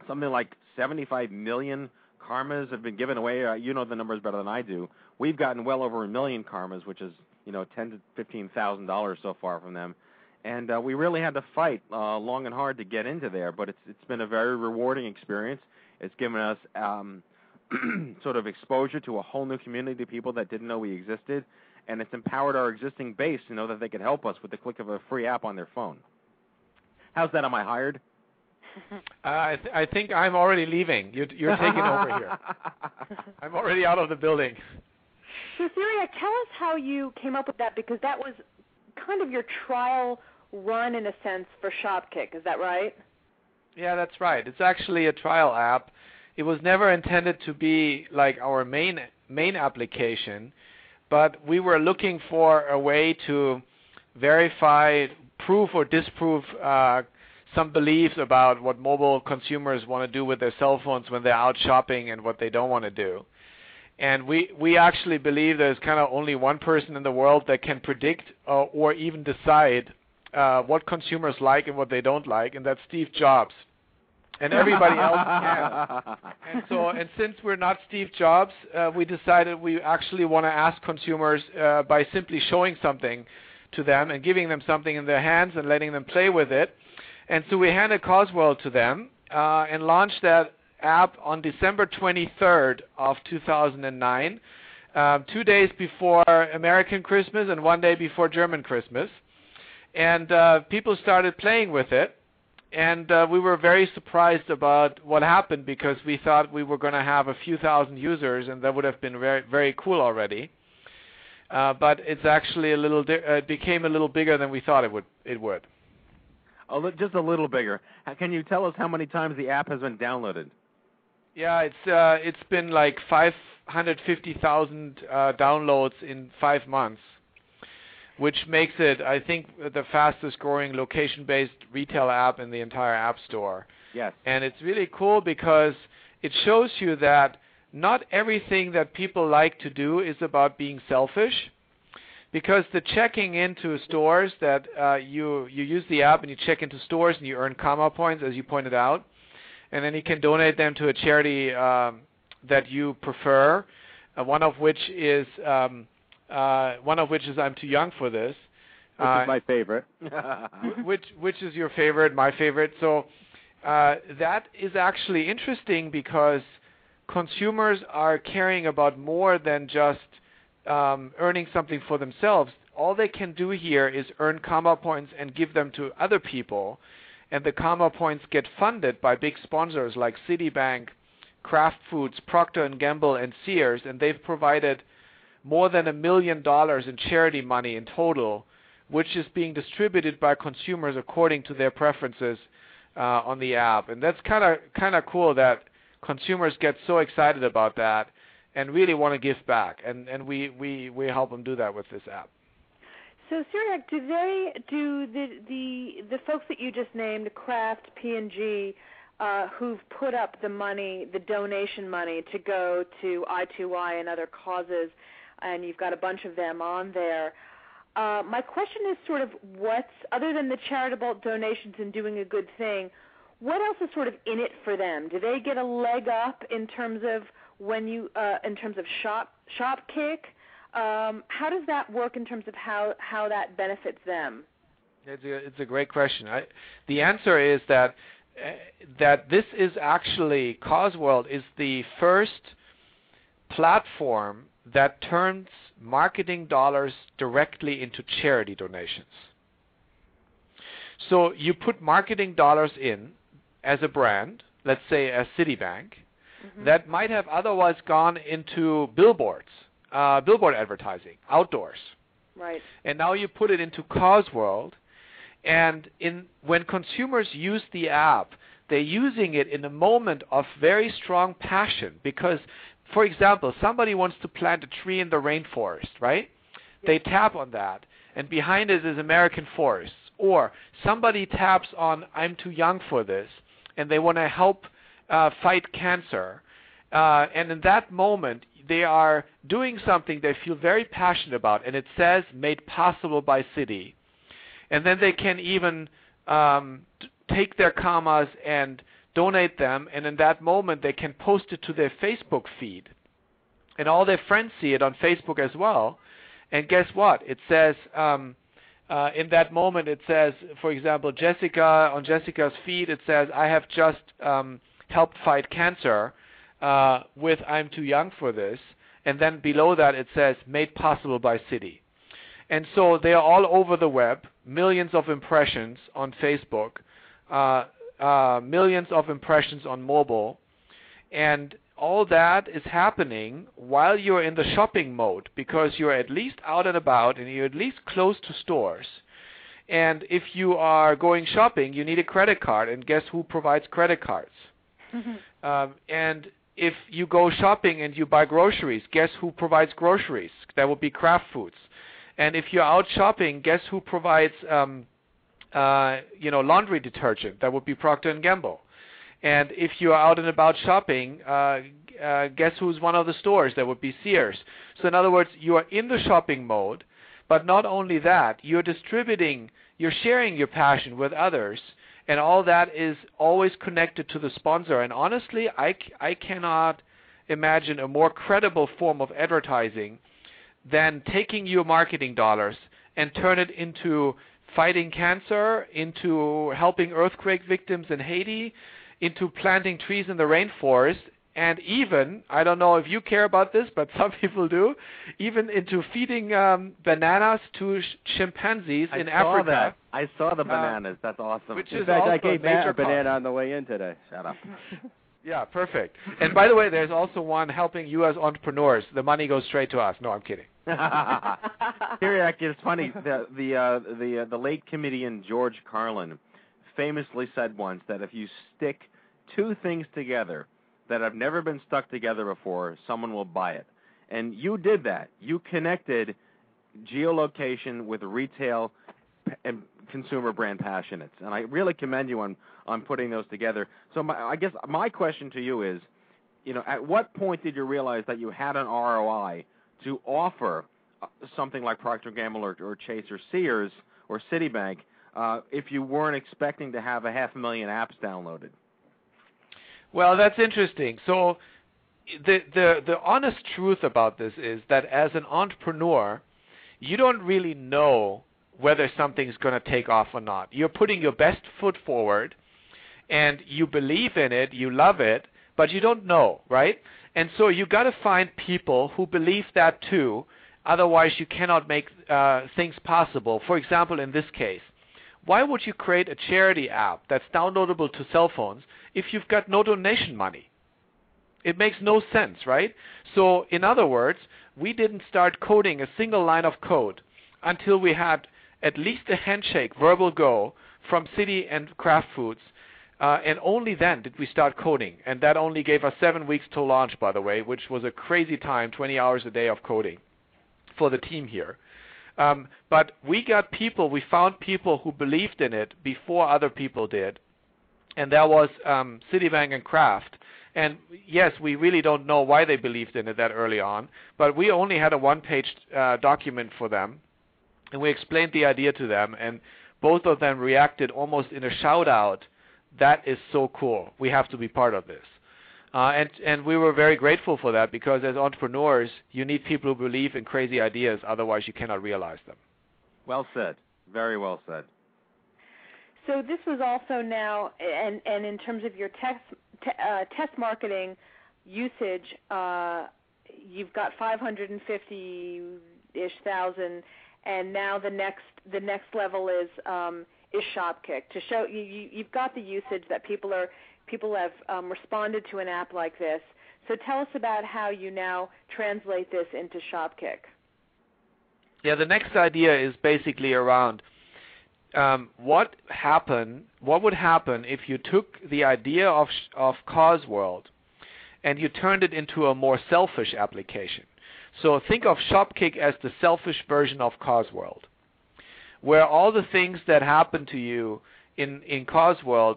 something like seventy-five million karmas have been given away. Uh, you know the numbers better than I do. We've gotten well over a million karmas, which is, you know, ten thousand to fifteen thousand dollars so far from them. And uh, we really had to fight uh, long and hard to get into there, but it's it's been a very rewarding experience. It's given us um, sort of exposure to a whole new community of people that didn't know we existed, and it's empowered our existing base to know that they could help us with the click of a free app on their phone. How's that? Am I hired? Uh, I, th- I think I'm already leaving. You're, you're taking over here. I'm already out of the building. So, Cyriac, tell us how you came up with that, because that was kind of your trial run, in a sense, for Shopkick. Is that right? Yeah, that's right. It's actually a trial app. It was never intended to be like our main main application, but we were looking for a way to verify, prove or disprove uh some beliefs about what mobile consumers want to do with their cell phones when they're out shopping and what they don't want to do. And we, we actually believe there's kind of only one person in the world that can predict uh, or even decide uh, what consumers like and what they don't like, and that's Steve Jobs. And everybody else can. And so, and since we're not Steve Jobs, uh, we decided we actually want to ask consumers uh, by simply showing something to them and giving them something in their hands and letting them play with it. And so we handed Causeworld to them uh, and launched that app on December twenty-third of two thousand nine, um, two days before American Christmas and one day before German Christmas. And uh, people started playing with it, and uh, we were very surprised about what happened, because we thought we were going to have a few thousand users, and that would have been very, very cool already. Uh, but it's actually a little di- uh, it became a little bigger than we thought it would. It would. Oh, just a little bigger. Can you tell us how many times the app has been downloaded? Yeah, it's uh, it's been like five hundred fifty thousand uh, downloads in five months, which makes it, I think, the fastest-growing location-based retail app in the entire App Store. Yes. And it's really cool because it shows you that not everything that people like to do is about being selfish. Because the checking into stores that uh, you you use the app and you check into stores and you earn karma points, as you pointed out, and then you can donate them to a charity um, that you prefer. Uh, one of which is um, uh, one of which is I'm Too Young for This. Which uh, is my favorite. which which is your favorite? My favorite. So uh, that is actually interesting because consumers are caring about more than just um, earning something for themselves. All they can do here is earn karma points and give them to other people, and the karma points get funded by big sponsors like Citibank, Kraft Foods, Procter and Gamble, and Sears, and they've provided more than a million dollars in charity money in total, which is being distributed by consumers according to their preferences uh, on the app. And that's kind of kind of cool that consumers get so excited about that and really want to give back, and, and we, we, we help them do that with this app. So, Cyriac, do they do the the the folks that you just named, Kraft, P and G, uh, who've put up the money, the donation money, to go to I two Y and other causes, and you've got a bunch of them on there. Uh, my question is sort of what's, other than the charitable donations and doing a good thing, what else is sort of in it for them? Do they get a leg up in terms of when you uh, in terms of shop Shopkick? Um, how does that work in terms of how, how that benefits them? It's a, it's a great question. I, the answer is that uh, that this is actually, Causeworld is the first platform that turns marketing dollars directly into charity donations. So you put marketing dollars in as a brand, let's say as Citibank, mm-hmm. that might have otherwise gone into billboards. Uh, billboard advertising, outdoors. Right. And now you put it into Causeworld, and in when consumers use the app, they're using it in a moment of very strong passion because, for example, somebody wants to plant a tree in the rainforest, right? Yes. They tap on that, and behind it is American forests. Or somebody taps on I'm Too Young for This, and they want to help uh, fight cancer. Uh, and in that moment, they are doing something they feel very passionate about, and it says made possible by Citi. And then they can even um, t- take their commas and donate them, and in that moment they can post it to their Facebook feed. And all their friends see it on Facebook as well. And guess what? It says, um, uh, in that moment it says, for example, Jessica, on Jessica's feed it says, I have just um, helped fight cancer. Uh, with I'm Too Young for This, and then below that it says made possible by Citi. And so they are all over the web, millions of impressions on Facebook, uh, uh, millions of impressions on mobile, and all that is happening while you're in the shopping mode because you're at least out and about and you're at least close to stores. And if you are going shopping, you need a credit card, and guess who provides credit cards? Mm-hmm. Um, and if you go shopping and you buy groceries, guess who provides groceries? That would be Kraft Foods. And if you're out shopping, guess who provides, um, uh, you know, laundry detergent? That would be Procter and Gamble. And if you're out and about shopping, uh, uh, guess who's one of the stores? That would be Sears. So in other words, you are in the shopping mode, but not only that, you're distributing, you're sharing your passion with others. And all that is always connected to the sponsor. And honestly, I, I cannot imagine a more credible form of advertising than taking your marketing dollars and turn it into fighting cancer, into helping earthquake victims in Haiti, into planting trees in the rainforest, and even, I don't know if you care about this, but some people do, even into feeding um, bananas to sh- chimpanzees I in saw Africa. That. I saw the bananas. Uh, That's awesome. Which in is fact, I gave Matt a banana cost. on the way in today. Shut up. Yeah, perfect. And by the way, there's also one helping U S entrepreneurs. The money goes straight to us. No, I'm kidding. Cyriac, it's funny. The the uh, the uh, the late comedian George Carlin famously said once that if you stick two things together that have never been stuck together before, someone will buy it. And you did that. You connected geolocation with retail and consumer brand passionates. And I really commend you on, on putting those together. So my, I guess my question to you is, you know, at what point did you realize that you had an R O I to offer something like Procter and Gamble or, or Chase or Sears or Citibank uh, if you weren't expecting to have a half a million apps downloaded? Well, that's interesting. So the, the, the honest truth about this is that as an entrepreneur, you don't really know whether something's going to take off or not. You're putting your best foot forward, and you believe in it, you love it, but you don't know, right? And so you got to find people who believe that too. Otherwise, you cannot make uh, things possible. For example, in this case, why would you create a charity app that's downloadable to cell phones if you've got no donation money? It makes no sense, right? So in other words, we didn't start coding a single line of code until we had at least a handshake, verbal go, from Citi and Kraft Foods, uh, and only then did we start coding. And that only gave us seven weeks to launch, by the way, which was a crazy time, twenty hours a day of coding for the team here. Um, but we got people, we found people who believed in it before other people did, and that was um, Citibank and Kraft. And yes, we really don't know why they believed in it that early on, but we only had a one-page uh, document for them, and we explained the idea to them, and both of them reacted almost in a shout-out, that is so cool, we have to be part of this. Uh, and, and we were very grateful for that, because as entrepreneurs, you need people who believe in crazy ideas, otherwise you cannot realize them. Well said. Very well said. So this was also now, and, and in terms of your test, te- uh, test marketing usage, uh, you've got five hundred fifty-ish thousand, and now the next the next level is um, is Shopkick. To show you, you, you've got the usage that people are people have um, responded to an app like this. So tell us about how you now translate this into Shopkick. Yeah, the next idea is basically around um, what happen what would happen if you took the idea of of Causeworld and you turned it into a more selfish application. So think of Shopkick as the selfish version of Causeworld, where all the things that happen to you in, in Causeworld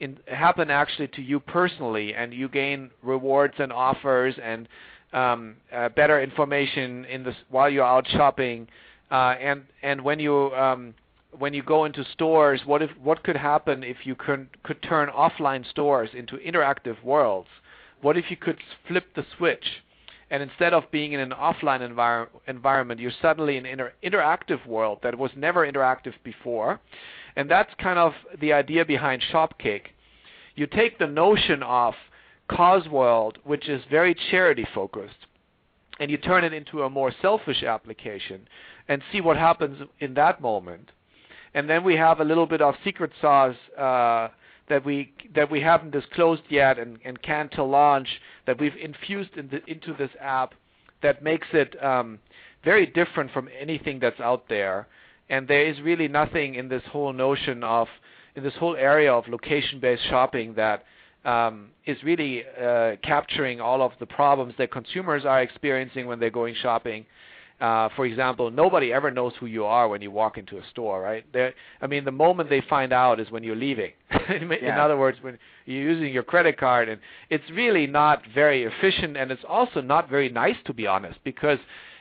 in, happen actually to you personally, and you gain rewards and offers and um, uh, better information in this, while you're out shopping. Uh, and and when you um, when you go into stores, what if what could happen if you could could turn offline stores into interactive worlds? What if you could flip the switch? And instead of being in an offline envir- environment, you're suddenly in an inter- interactive world that was never interactive before. And that's kind of the idea behind Shopkick. You take the notion of Causeworld, which is very charity-focused, and you turn it into a more selfish application and see what happens in that moment. And then we have a little bit of secret sauce uh that we that we haven't disclosed yet and, and can till launch, that we've infused in the, into this app, that makes it um, very different from anything that's out there. And there is really nothing in this whole notion of, in this whole area of location-based shopping that um, is really uh, capturing all of the problems that consumers are experiencing when they're going shopping. Uh, for example, nobody ever knows who you are when you walk into a store, right? They're, I mean, the moment they find out is when you're leaving. in, yeah. in other words, when you're using your credit card. And it's really not very efficient, and it's also not very nice, to be honest, because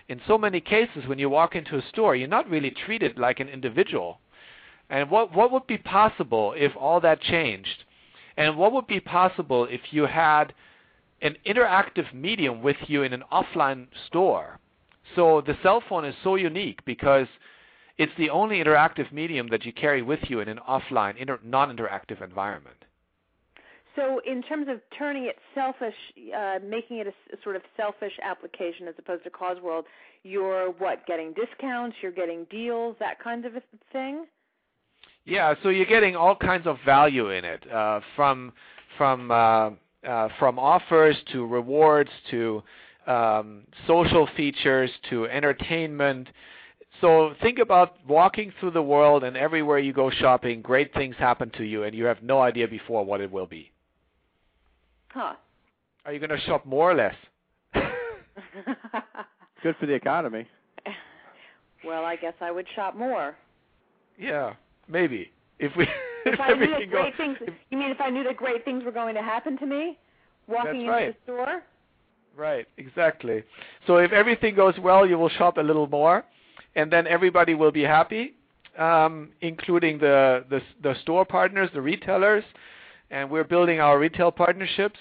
in so many cases when you walk into a store, you're not really treated like an individual. And what, what would be possible if all that changed? And what would be possible if you had an interactive medium with you in an offline store? So the cell phone is so unique because it's the only interactive medium that you carry with you in an offline, inter- non-interactive environment. So in terms of turning it selfish, uh, making it a s- sort of selfish application as opposed to Causeworld, you're what, getting discounts, you're getting deals, that kind of a thing? Yeah, so you're getting all kinds of value in it, uh, from from uh, uh, from offers to rewards to Um, social features to entertainment. So think about walking through the world, and everywhere you go shopping, great things happen to you, and you have no idea before what it will be. Huh. Are you going to shop more or less? Good for the economy. Well, I guess I would shop more. Yeah, maybe. If we if, if I knew that great things, if, you mean if I knew that great things were going to happen to me walking into right. the store? Right, exactly. So if everything goes well, you will shop a little more, and then everybody will be happy, um, including the, the the store partners, the retailers, and we're building our retail partnerships.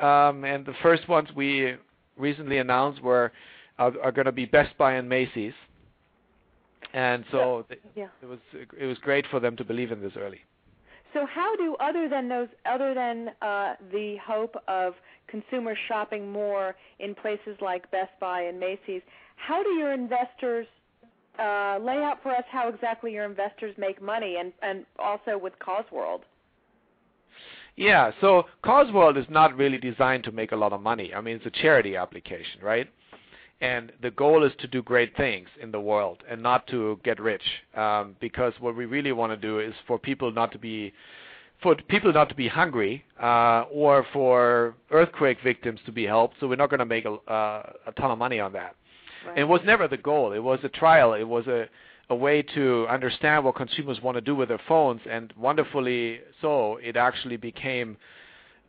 Um, and the first ones we recently announced were uh, are going to be Best Buy and Macy's. And so yeah. Th- yeah. it was it was great for them to believe in this early. So how do, other than those, other than uh, the hope of consumers shopping more in places like Best Buy and Macy's, how do your investors uh, lay out for us how exactly your investors make money, and, and also with Causeworld? Yeah, so Causeworld is not really designed to make a lot of money. I mean, it's a charity application, right? And the goal is to do great things in the world and not to get rich, um, because what we really want to do is for people not to be, for people not to be hungry, uh, or for earthquake victims to be helped. So we're not going to make a, uh, a ton of money on that. Right. It was never the goal. It was a trial. It was a, a way to understand what consumers want to do with their phones, and wonderfully so, it actually became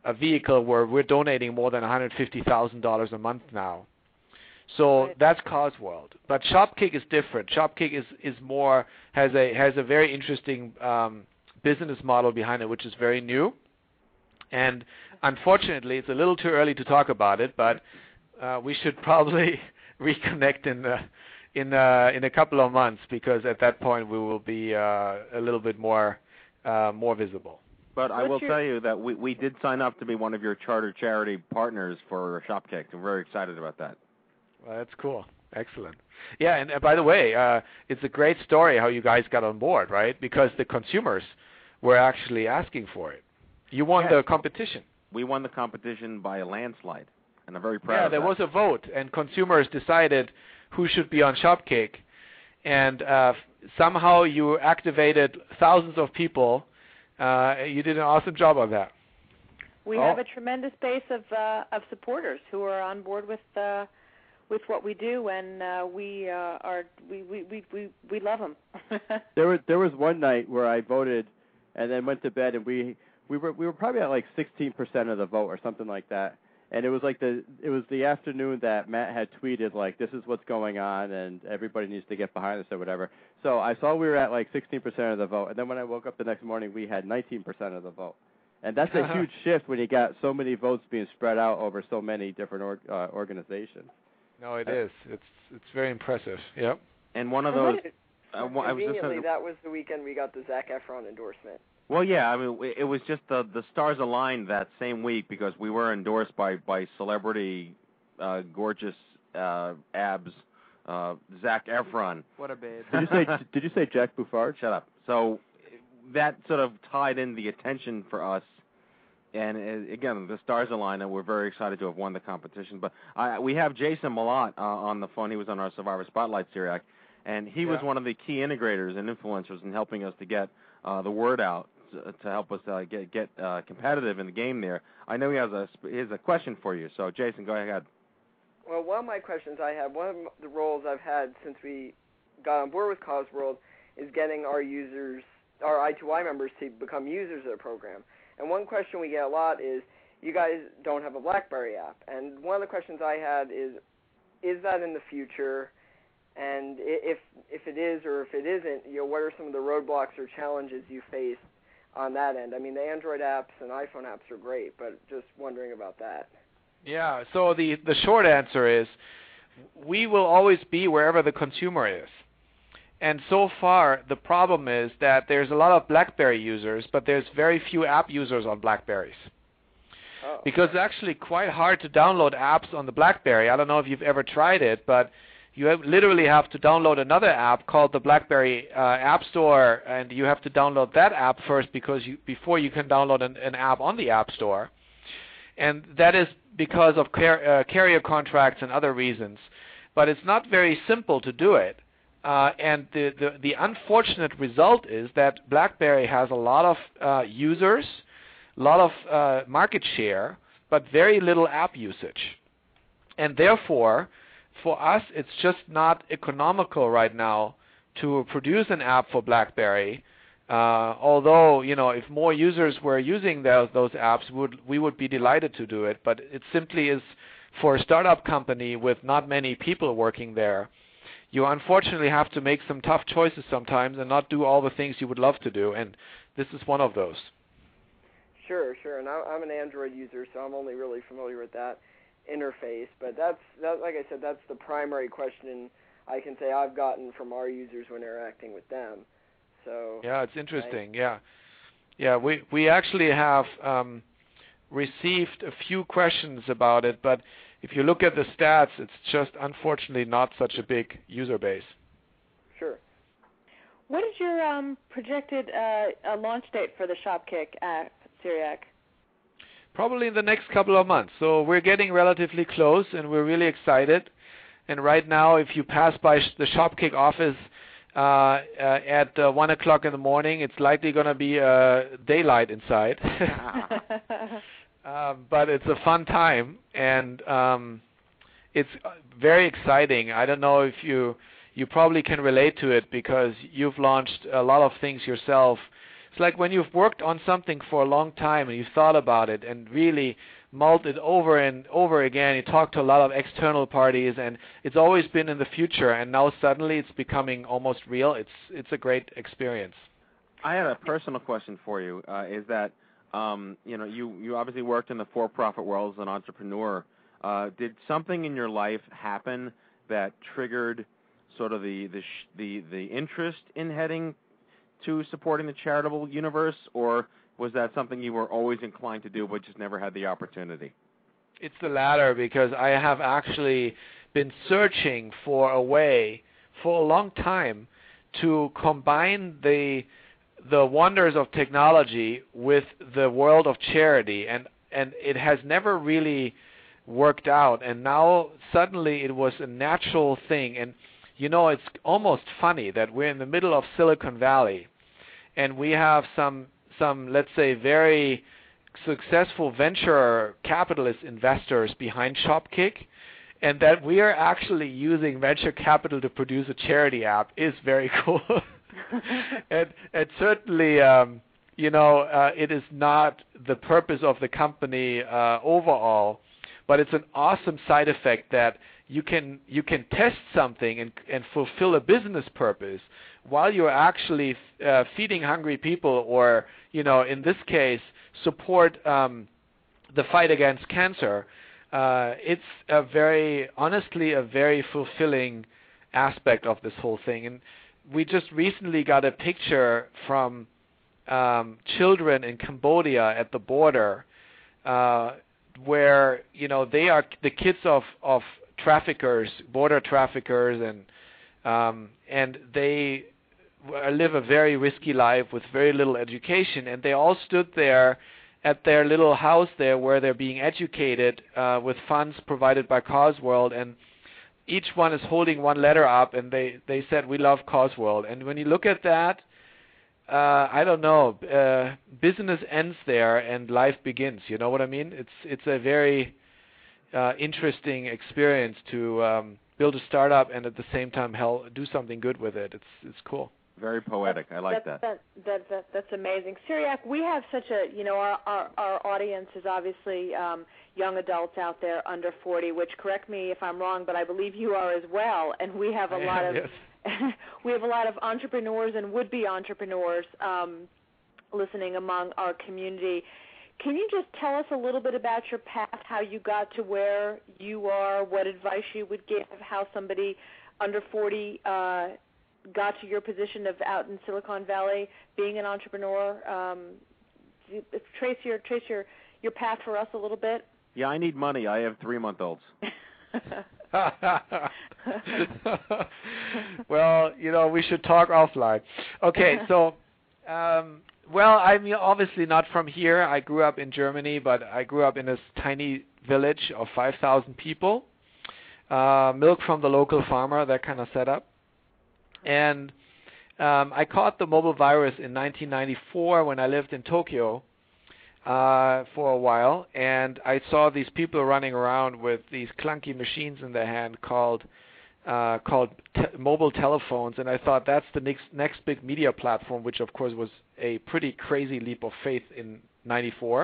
a vehicle where we're donating more than one hundred fifty thousand dollars a month now. So that's Causeworld. But Shopkick is different. Shopkick is, is more, has a has a very interesting um, business model behind it, which is very new. And unfortunately, it's a little too early to talk about it, but uh, we should probably reconnect in the, in uh, in a couple of months, because at that point we will be uh, a little bit more uh, more visible. But What's I will your... tell you that we, we did sign up to be one of your charter charity partners for Shopkick, and we're very excited about that. Well, that's cool. Excellent. Yeah, and uh, by the way, uh, it's a great story how you guys got on board, right? Because the consumers were actually asking for it. You won yes. the competition. We won the competition by a landslide, and I'm very proud yeah, of that. Yeah, there was a vote, and consumers decided who should be on Shopkick, and uh, somehow you activated thousands of people. Uh, you did an awesome job on that. We oh. have a tremendous base of uh, of supporters who are on board with uh with what we do, and uh, we uh, are we, we, we, we, we love them. there was there was one night where I voted, and then went to bed, and we we were we were probably at like sixteen percent of the vote or something like that. And it was like the it was the afternoon that Matt had tweeted like, this is what's going on, and everybody needs to get behind us or whatever. So I saw we were at like sixteen percent of the vote, and then when I woke up the next morning, we had nineteen percent of the vote. And that's a huge shift when you got so many votes being spread out over so many different org, uh, organizations. No, it is. It's it's very impressive. Yep. And one of those. Uh, one, conveniently, I was that was the weekend we got the Zac Efron endorsement. Well, yeah. I mean, it was just the the stars aligned that same week, because we were endorsed by by celebrity, uh, gorgeous uh, abs, uh, Zac Efron. What a babe. Did you say Did you say Jack Bouffard? Shut up. So that sort of tied in the attention for us. And, again, the stars align, and we're very excited to have won the competition. But I, we have Jason Mloty uh, on the phone. He was on our Survivor Spotlight, Cyriac, and he yeah. was one of the key integrators and influencers in helping us to get uh, the word out to, to help us uh, get, get uh, competitive in the game there. I know he has, a, he has a question for you, so, Jason, go ahead. Well, one of my questions I have, one of the roles I've had since we got on board with Causeworld is getting our users, our I two Y members to become users of the program. And one question we get a lot is, you guys don't have a BlackBerry app. And one of the questions I had is, is that in the future? And if if it is or if it isn't, you know, what are some of the roadblocks or challenges you face on that end? I mean, the Android apps and iPhone apps are great, but just wondering about that. Yeah, so the, the short answer is, we will always be wherever the consumer is. And so far, the problem is that there's a lot of BlackBerry users, but there's very few app users on BlackBerries. Oh. Because it's actually quite hard to download apps on the BlackBerry. I don't know if you've ever tried it, but you have literally have to download another app called the BlackBerry uh, App Store, and you have to download that app first because you, before you can download an, an app on the App Store. And that is because of car- uh, carrier contracts and other reasons. But it's not very simple to do it. Uh, and the, the, the unfortunate result is that BlackBerry has a lot of uh, users, a lot of uh, market share, but very little app usage. And therefore, for us, it's just not economical right now to produce an app for BlackBerry. Uh, although, you know, if more users were using those, those apps, would, we would be delighted to do it. But it simply is for a startup company with not many people working there. You unfortunately have to make some tough choices sometimes and not do all the things you would love to do, and this is one of those. Sure, sure. And I'm an Android user, so I'm only really familiar with that interface. But that's, that, like I said, that's the primary question I can say I've gotten from our users when interacting with them. So yeah, it's interesting. I, yeah, yeah. We we actually have um, received a few questions about it, but if you look at the stats, it's just unfortunately not such a big user base. Sure. What is your um, projected uh, uh, launch date for the Shopkick app, Cyriac? Probably in the next couple of months. So we're getting relatively close, and we're really excited. And right now, if you pass by sh- the Shopkick office uh, uh, at uh, one o'clock in the morning, it's likely going to be uh, daylight inside. uh, but it's a fun time, and um, it's very exciting. I don't know if you you probably can relate to it because you've launched a lot of things yourself. It's like when you've worked on something for a long time and you've thought about it and really mulled it over and over again. You talked to a lot of external parties, and it's always been in the future, and now suddenly it's becoming almost real. It's it's a great experience. I have a personal question for you. Uh, is that um, you know you, you obviously worked in the for-profit world as an entrepreneur. Uh, did something in your life happen that triggered sort of the the sh- the, the interest in heading to supporting the charitable universe, or was that something you were always inclined to do but just never had the opportunity? It's the latter, because I have actually been searching for a way for a long time to combine the the wonders of technology with the world of charity, and, and it has never really worked out, and now suddenly it was a natural thing. And you know, it's almost funny that we're in the middle of Silicon Valley, and we have some, some let's say, very successful venture capitalist investors behind Shopkick, and that we are actually using venture capital to produce a charity app is very cool. and, and certainly, um, you know, uh, it is not the purpose of the company uh, overall, but it's an awesome side effect that you can you can test something and and fulfill a business purpose while you're actually uh, feeding hungry people, or you know, in this case, support um, the fight against cancer. Uh, it's a very honestly a very fulfilling aspect of this whole thing. And we just recently got a picture from um, children in Cambodia at the border, uh, where you know they are the kids of of traffickers, border traffickers, and um, and they live a very risky life with very little education. And they all stood there at their little house there where they're being educated uh, with funds provided by Causeworld. And each one is holding one letter up, and they, they said, "We love Causeworld." And when you look at that, uh, I don't know, uh, business ends there and life begins. You know what I mean? It's it's a very Uh, interesting experience to um, build a startup and at the same time help do something good with it. It's it's cool. Very poetic. That's, I like that. That. That, that, that that's amazing. Cyriac, we have such a, you know, our, our, our audience is obviously um, young adults out there under forty, which, correct me if I'm wrong, but I believe you are as well. And we have a yeah, lot of yes. we have a lot of entrepreneurs and would-be entrepreneurs um, listening among our community. Can you just tell us a little bit about your path, how you got to where you are, what advice you would give, how somebody under forty uh, got to your position of out in Silicon Valley, being an entrepreneur? Um, trace your trace your, your path for us a little bit. Yeah, I need money. I have three-month-olds. Well, you know, we should talk offline. Okay, so um, – well, I'm obviously not from here. I grew up in Germany, but I grew up in this tiny village of five thousand people, uh, milk from the local farmer, that kind of setup. And um, I caught the mobile virus in nineteen ninety-four when I lived in Tokyo uh, for a while, and I saw these people running around with these clunky machines in their hand called Uh, called te- mobile telephones, and I thought that's the next next big media platform, which of course was a pretty crazy leap of faith in ninety-four.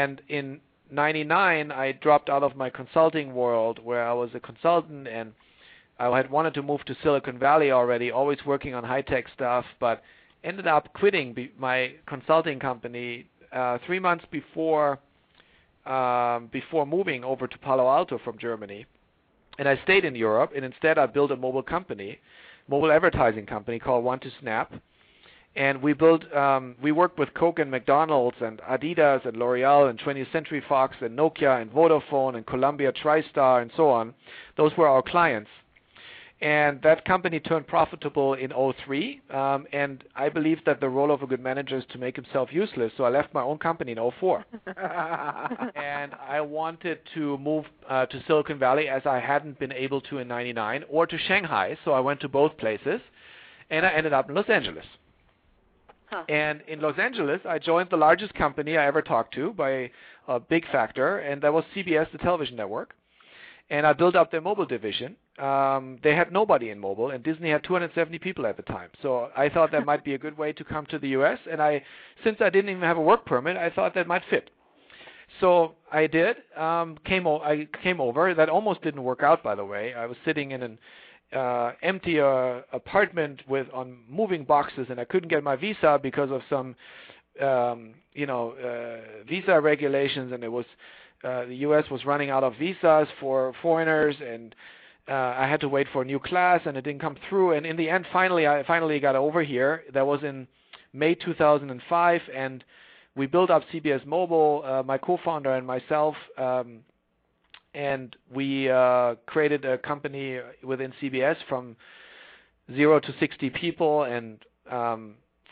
And in ninety-nine, I dropped out of my consulting world where I was a consultant, and I had wanted to move to Silicon Valley already, always working on high-tech stuff, but ended up quitting be- my consulting company uh, three months before um, before moving over to Palo Alto from Germany, and I stayed in Europe. And instead, I built a mobile company, mobile advertising company called one two snap. And we built, um, we worked with Coke and McDonald's and Adidas and L'Oreal and twentieth century fox and Nokia and Vodafone and Columbia TriStar and so on. Those were our clients. And that company turned profitable in oh three. Um, and I believe that the role of a good manager is to make himself useless. So I left my own company in oh four. And I wanted to move uh, to Silicon Valley as I hadn't been able to in ninety-nine, or to Shanghai. So I went to both places. And I ended up in Los Angeles. And in Los Angeles, I joined the largest company I ever talked to by a big factor, and that was C B S, the television network. And I built up their mobile division. Um, they had nobody in mobile, and Disney had two hundred seventy people at the time. So I thought that might be a good way to come to the U S, and I, since I didn't even have a work permit, I thought that might fit. So I did. Um, came o- I came over. That almost didn't work out, by the way. I was sitting in an Uh, empty uh, apartment with on moving boxes, and I couldn't get my visa because of some, um, you know, uh, visa regulations. And it was uh, the U S was running out of visas for foreigners, and uh, I had to wait for a new class, and it didn't come through. And in the end, finally, I finally got over here. That was in May two thousand five, and we built up C B S Mobile, uh, my co-founder and myself. Um, And we uh, created a company within C B S from zero to sixty people, and um,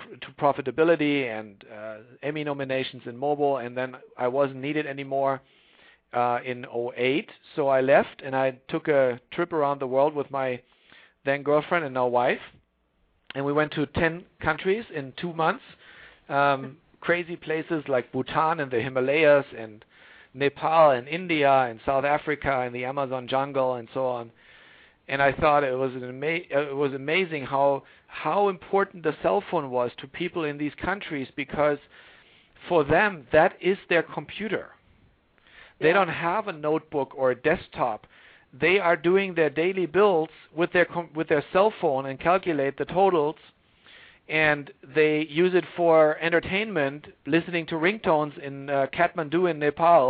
f- to profitability, and uh, Emmy nominations in mobile. And then I wasn't needed anymore uh, in oh eight, so I left and I took a trip around the world with my then girlfriend and now wife, and we went to ten countries in two months. Um, crazy places like Bhutan and the Himalayas and Nepal and India and South Africa and the Amazon jungle and so on. And I thought it was an ama- it was amazing how how important the cell phone was to people in these countries, because for them that is their computer. They yeah. don't have a notebook or a desktop. They are doing their daily bills with their com- with their cell phone and calculate the totals. And they use it for entertainment, listening to ringtones in uh, Kathmandu in Nepal.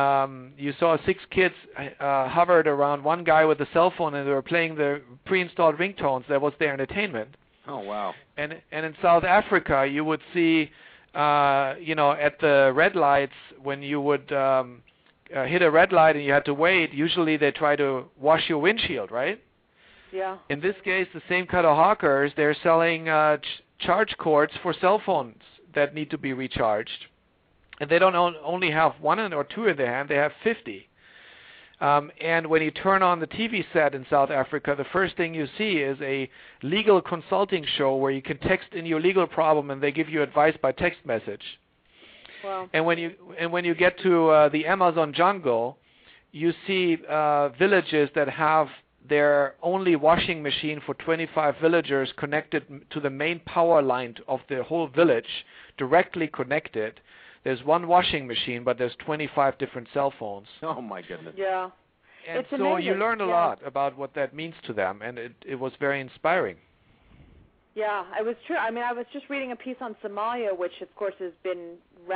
Um, you saw six kids uh, hovered around one guy with a cell phone, and they were playing the pre-installed ringtones. That was their entertainment. Oh, wow. And and in South Africa, you would see, uh, you know, at the red lights, when you would um, uh, hit a red light and you had to wait, usually they try to wash your windshield, right? Yeah. In this case, the same kind of hawkers, they're selling uh, ch- charge cords for cell phones that need to be recharged. And they don't on- only have one or two in their hand, they have fifty. Um, and when you turn on the T V set in South Africa, the first thing you see is a legal consulting show where you can text in your legal problem and they give you advice by text message. Wow. And when you, and when you get to uh, the Amazon jungle, you see uh, villages that have their only washing machine for twenty-five villagers connected to the main power line of the whole village, directly connected. There's one washing machine, but there's twenty-five different cell phones. Oh, my goodness. Yeah. And it's so amazing. You learn a yeah. lot about what that means to them, and it, it was very inspiring. Yeah, it was true. I mean, I was just reading a piece on Somalia, which, of course, has been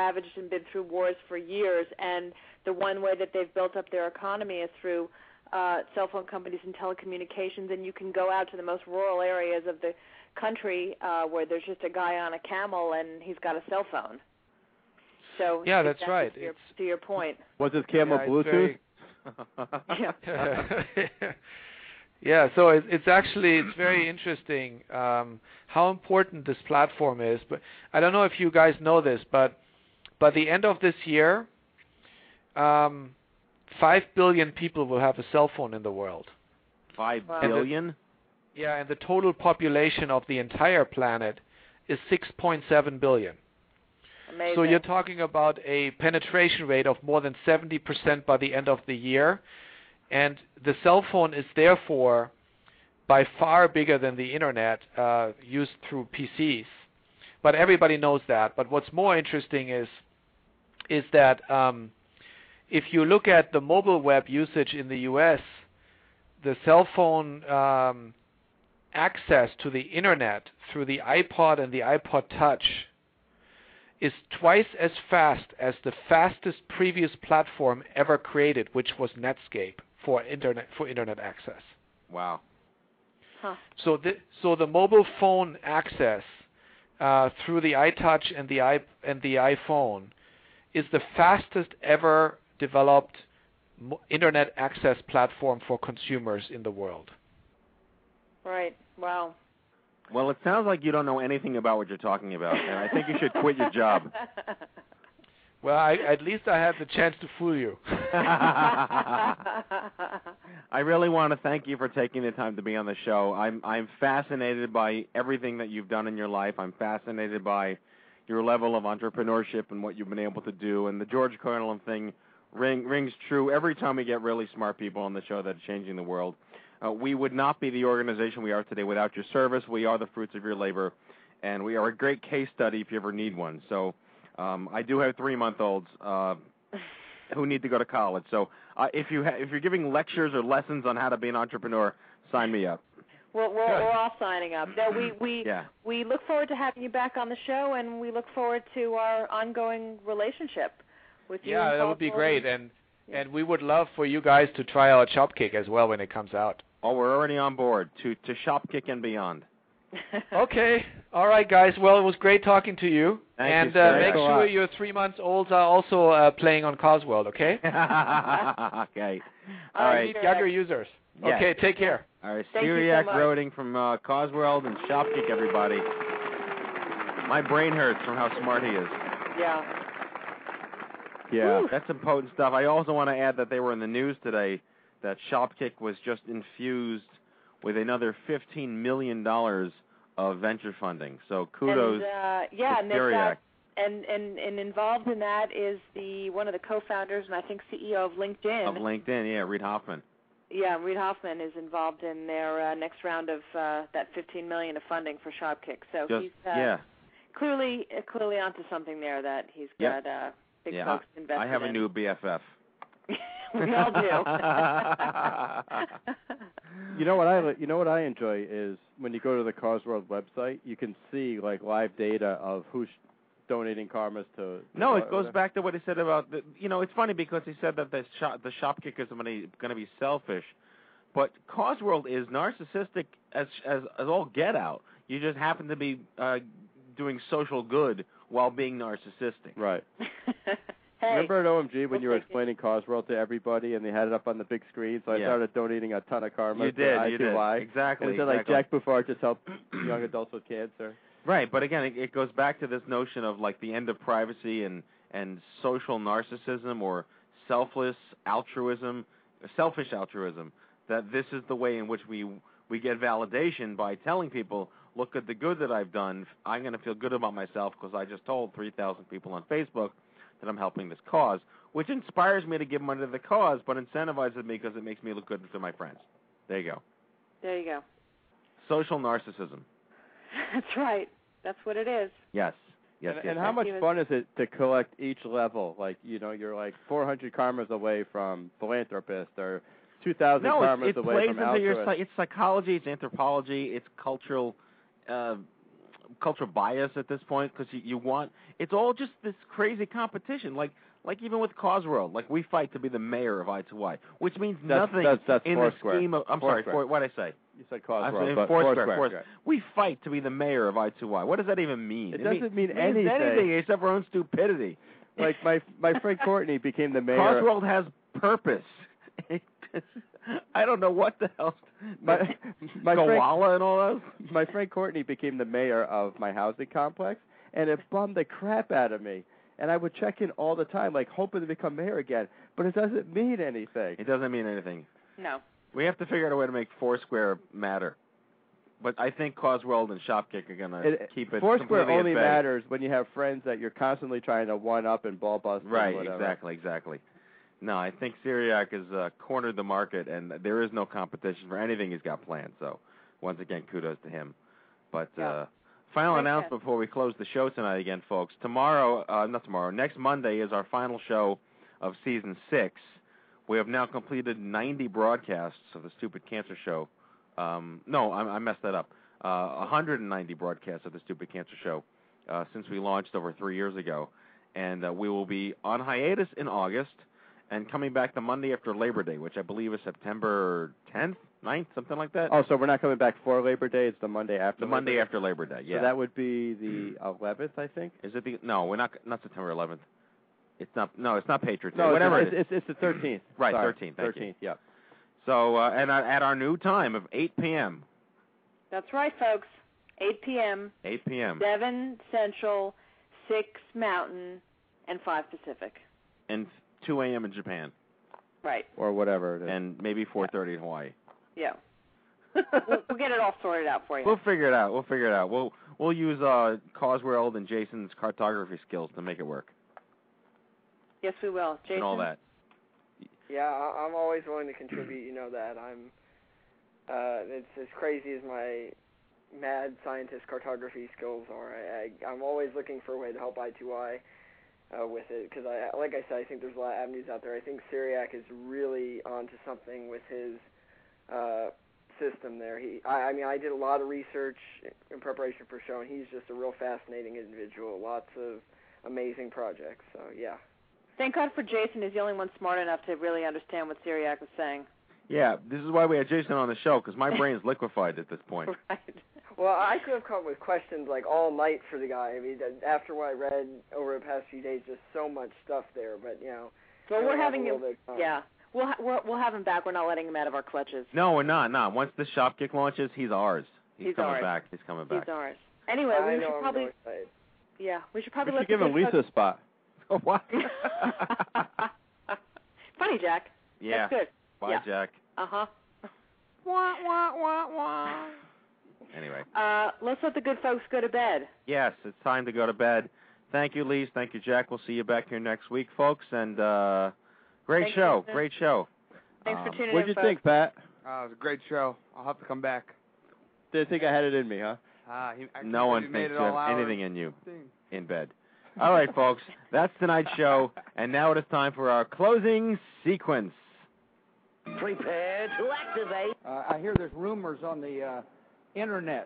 ravaged and been through wars for years, and the one way that they've built up their economy is through Uh, cell phone companies and telecommunications, and you can go out to the most rural areas of the country uh, where there's just a guy on a camel and he's got a cell phone. So yeah, that's right. To your, to your point. Was his camel yeah, Bluetooth? Very... yeah. yeah. So it's, it's actually it's very interesting um, how important this platform is. But I don't know if you guys know this, but by the end of this year. Um, Five billion people will have a cell phone in the world. Five wow. billion? Yeah, and the total population of the entire planet is six point seven billion. Amazing. So you're talking about a penetration rate of more than seventy percent by the end of the year. And the cell phone is therefore by far bigger than the Internet uh, used through P Cs. But everybody knows that. But what's more interesting is, is that... Um, if you look at the mobile web usage in the U S, the cell phone um, access to the Internet through the iPod and the iPod Touch is twice as fast as the fastest previous platform ever created, which was Netscape for internet for internet access. Wow. Huh. So the so the mobile phone access uh, through the iTouch and the i and the iPhone is the fastest ever developed internet access platform for consumers in the world. Right. Wow. Well, it sounds like you don't know anything about what you're talking about, and I think you should quit your job. Well, I, at least I had the chance to fool you. I really want to thank you for taking the time to be on the show. I'm I'm fascinated by everything that you've done in your life. I'm fascinated by your level of entrepreneurship and what you've been able to do, and the George Carlin thing ring, rings true every time we get really smart people on the show that are changing the world. Uh, we would not be the organization we are today without your service. We are the fruits of your labor, and we are a great case study if you ever need one. So um, I do have three-month-olds uh, who need to go to college. So uh, if, you ha- if you're giving lectures or lessons on how to be an entrepreneur, sign me up. Well, we're, we're all signing up. No, we we, yeah. we look forward to having you back on the show, and we look forward to our ongoing relationship with you. Yeah, that would be great, and, and we would love for you guys to try out Shopkick as well when it comes out. Oh, we're already on board, to, to Shopkick and beyond. Okay. All right, guys. Well, it was great talking to you. Thank and you, uh, make sure your three-month-olds are also uh, playing on Causeworld, okay? Okay. All, All right. right. Younger users. Yes. Okay, take care. All right. Thank Cyriac so Roeding from uh, Causeworld and Shopkick, everybody. My brain hurts from how smart he is. Yeah. Yeah, Woo. That's some potent stuff. I also want to add that they were in the news today. That Shopkick was just infused with another fifteen million dollars of venture funding. So kudos and, uh, yeah, to Cyriac. And, and and involved in that is the one of the co-founders and I think C E O of LinkedIn. Of LinkedIn, yeah, Reid Hoffman. Yeah, Reid Hoffman is involved in their uh, next round of uh, that fifteen million dollars of funding for Shopkick. So just, he's uh, yeah. clearly uh, clearly onto something there that he's yep. got uh, big yeah, folks invested in. I have in. a new B F F. We all do. You know what I you know what I enjoy is when you go to the Causeworld website, you can see like live data of who's donating karmas to. to no, it goes back to what he said about the, you know it's funny because he said that the shop the shopkick is going to be selfish, but Causeworld is narcissistic as as, as all get out. You just happen to be uh, doing social good while being narcissistic. Right. Hey, remember at O M G when we'll you were explaining Causeworld to everybody and they had it up on the big screen, so I yeah. started donating a ton of karma you did, to I two Y. You did, exactly. And it said, like, exactly. Jack Bouffard just helped young adults with cancer. Right, but again, it, it goes back to this notion of, like, the end of privacy and, and social narcissism or selfless altruism, selfish altruism, that this is the way in which we we get validation by telling people, look at the good that I've done. I'm going to feel good about myself because I just told three thousand people on Facebook that I'm helping this cause, which inspires me to give money to the cause, but incentivizes me because it makes me look good to my friends. There you go. There you go. Social narcissism. That's right. That's what it is. Yes. Yes. And, yes, and yes. how much fun is it to collect each level? Like, you know, you're like four hundred karmas away from philanthropist or two thousand no, karmas it, it away from altruist. Your, it's psychology, it's anthropology, it's cultural uh cultural bias at this point because you, you want it's all just this crazy competition like like even with Causeworld, like we fight to be the mayor of I two Y, which means that's, nothing that's, that's in the square. scheme of I'm Foursquare. sorry, what did I say? You said Causeworld, but Foursquare. Foursquare. We fight to be the mayor of I two Y. What does that even mean? It, it doesn't mean, mean anything. anything except our own stupidity. Like my my friend Courtney became the mayor. Causeworld has purpose. I don't know what the hell. My, my Koala friend, and all those. My friend Courtney became the mayor of my housing complex, and it bummed the crap out of me. And I would check in all the time, like hoping to become mayor again. But it doesn't mean anything. It doesn't mean anything. No. We have to figure out a way to make Foursquare matter. But I think Causeworld and Shopkick are going to keep it. Foursquare only matters when you have friends that you're constantly trying to one up and ball bust. Right. Exactly. Exactly. No, I think Cyriac has uh, cornered the market, and there is no competition for anything he's got planned. So, once again, kudos to him. But yeah. uh, final Great announcement good. before we close the show tonight again, folks. Tomorrow, uh, not tomorrow, next Monday is our final show of Season six. We have now completed ninety broadcasts of the Stupid Cancer Show. Um, no, I, I messed that up. Uh, one hundred ninety broadcasts of the Stupid Cancer Show uh, since we launched over three years ago. And uh, we will be on hiatus in August and coming back the Monday after Labor Day, which I believe is September tenth, ninth, something like that. Oh, so we're not coming back for Labor Day. It's the Monday after the Labor Monday Day. after Labor Day, yeah. So that would be the eleventh, I think? Is it the No, we're not not September eleventh. It's not No, it's not Patriots Day. No, whatever it's, it is. It's, it's the thirteenth. Right, Sorry. thirteenth. Thank thirteenth, you. yeah. So, uh, and at our new time of eight p.m. That's right, folks. eight p.m. eight p.m. seven Central, six Mountain, and five Pacific. And two a.m. in Japan. Right. Or whatever it is. And maybe four thirty in Hawaii. Yeah. we'll, we'll get it all sorted out for you. We'll figure it out. We'll figure it out. We'll we'll use uh, Causeworld and Jason's cartography skills to make it work. Yes, we will. Jason? And all that. Yeah, I'm always willing to contribute. You know that. I'm. Uh, it's as crazy as my mad scientist cartography skills are. I, I, I'm always looking for a way to help I two Y uh, with it because, I, like I said, I think there's a lot of avenues out there. I think Cyriac is really onto something with his uh, system there. He, I, I mean, I did a lot of research in preparation for the show, and he's just a real fascinating individual. Lots of amazing projects. So yeah. Thank God for Jason. He's the only one smart enough to really understand what Cyriac was saying. Yeah, this is why we had Jason on the show, because my brain's liquefied at this point. Right. Well, I could have come up with questions like all night for the guy. I mean, after what I read over the past few days, just so much stuff there. But you know, well, we're having him. Yeah, we'll ha- we'll we'll have him back. We're not letting him out of our clutches. No, we're not. Not once the Shopkick launches, he's ours. He's, he's coming ours. back. He's coming back. He's ours. Anyway, I we know, should I'm probably. Really yeah, we should probably. We should give him Lisa's spot. Oh, what? Funny, Jack. Yeah. That's good. Bye, yeah. Jack. Uh-huh. Wah, wah, wah, wah. Anyway. Uh, let's let the good folks go to bed. Yes, it's time to go to bed. Thank you, Lise. Thank you, Jack. We'll see you back here next week, folks. And uh, great Thanks show. Great show. Thanks um, for tuning what'd in, What'd you folks. think, Pat? Uh, it was a great show. I'll have to come back. Didn't think I had it in me, huh? Uh, he, no one thinks you have hours. anything in you Thing. in bed. All right, folks, that's tonight's show, and now it is time for our closing sequence. Prepare to activate. Uh, I hear there's rumors on the uh, internets.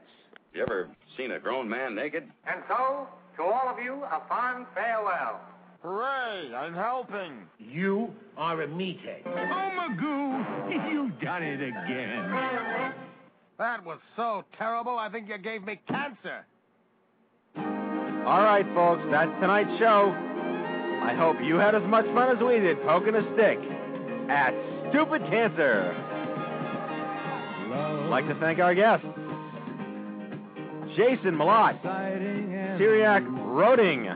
You ever seen a grown man naked? And so, to all of you, a fond farewell. Hooray, I'm helping. You are a meathead. Oh, Magoo, you've done it again. That was so terrible, I think you gave me cancer. All right, folks, that's tonight's show. I hope you had as much fun as we did poking a stick at stupid cancer. I'd like to thank our guests, Jason Mloty, Cyriac Roeding.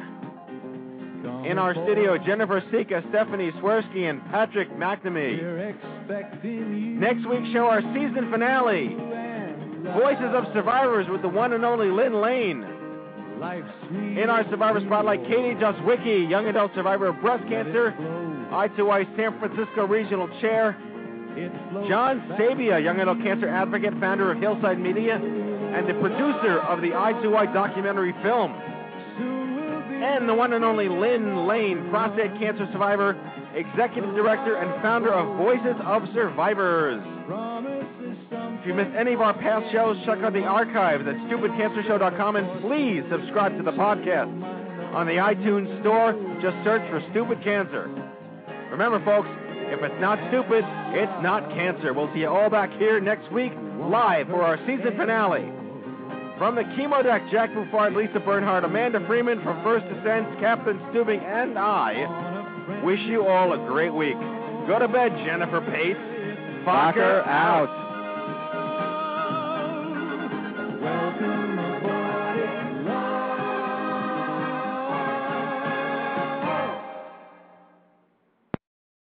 In our studio, Jennifer Sika, Stephanie Tversky, and Patrick McNamee. Next week's show, our season finale, Voices of Survivors with the one and only Lynn Lane. In our Survivor Spotlight, Katie Joswicki, young adult survivor of breast cancer, I two Y San Francisco Regional Chair, John Sabia, young adult cancer advocate, founder of Hillside Media, and the producer of the I two Y documentary film, and the one and only Lynn Lane, prostate cancer survivor, executive director, and founder of Voices of Survivors. If you missed any of our past shows, check out the archives at stupid cancer show dot com, and please subscribe to the podcast on the iTunes Store. Just search for Stupid Cancer. Remember, folks, if it's not stupid, it's not cancer. We'll see you all back here next week, live for our season finale. From the Chemo Deck, Jack Bouffard, Lisa Bernhardt, Amanda Freeman from First Descents, Captain Stubing, and I wish you all a great week. Go to bed, Jennifer Pates. Fokker out. Welcome.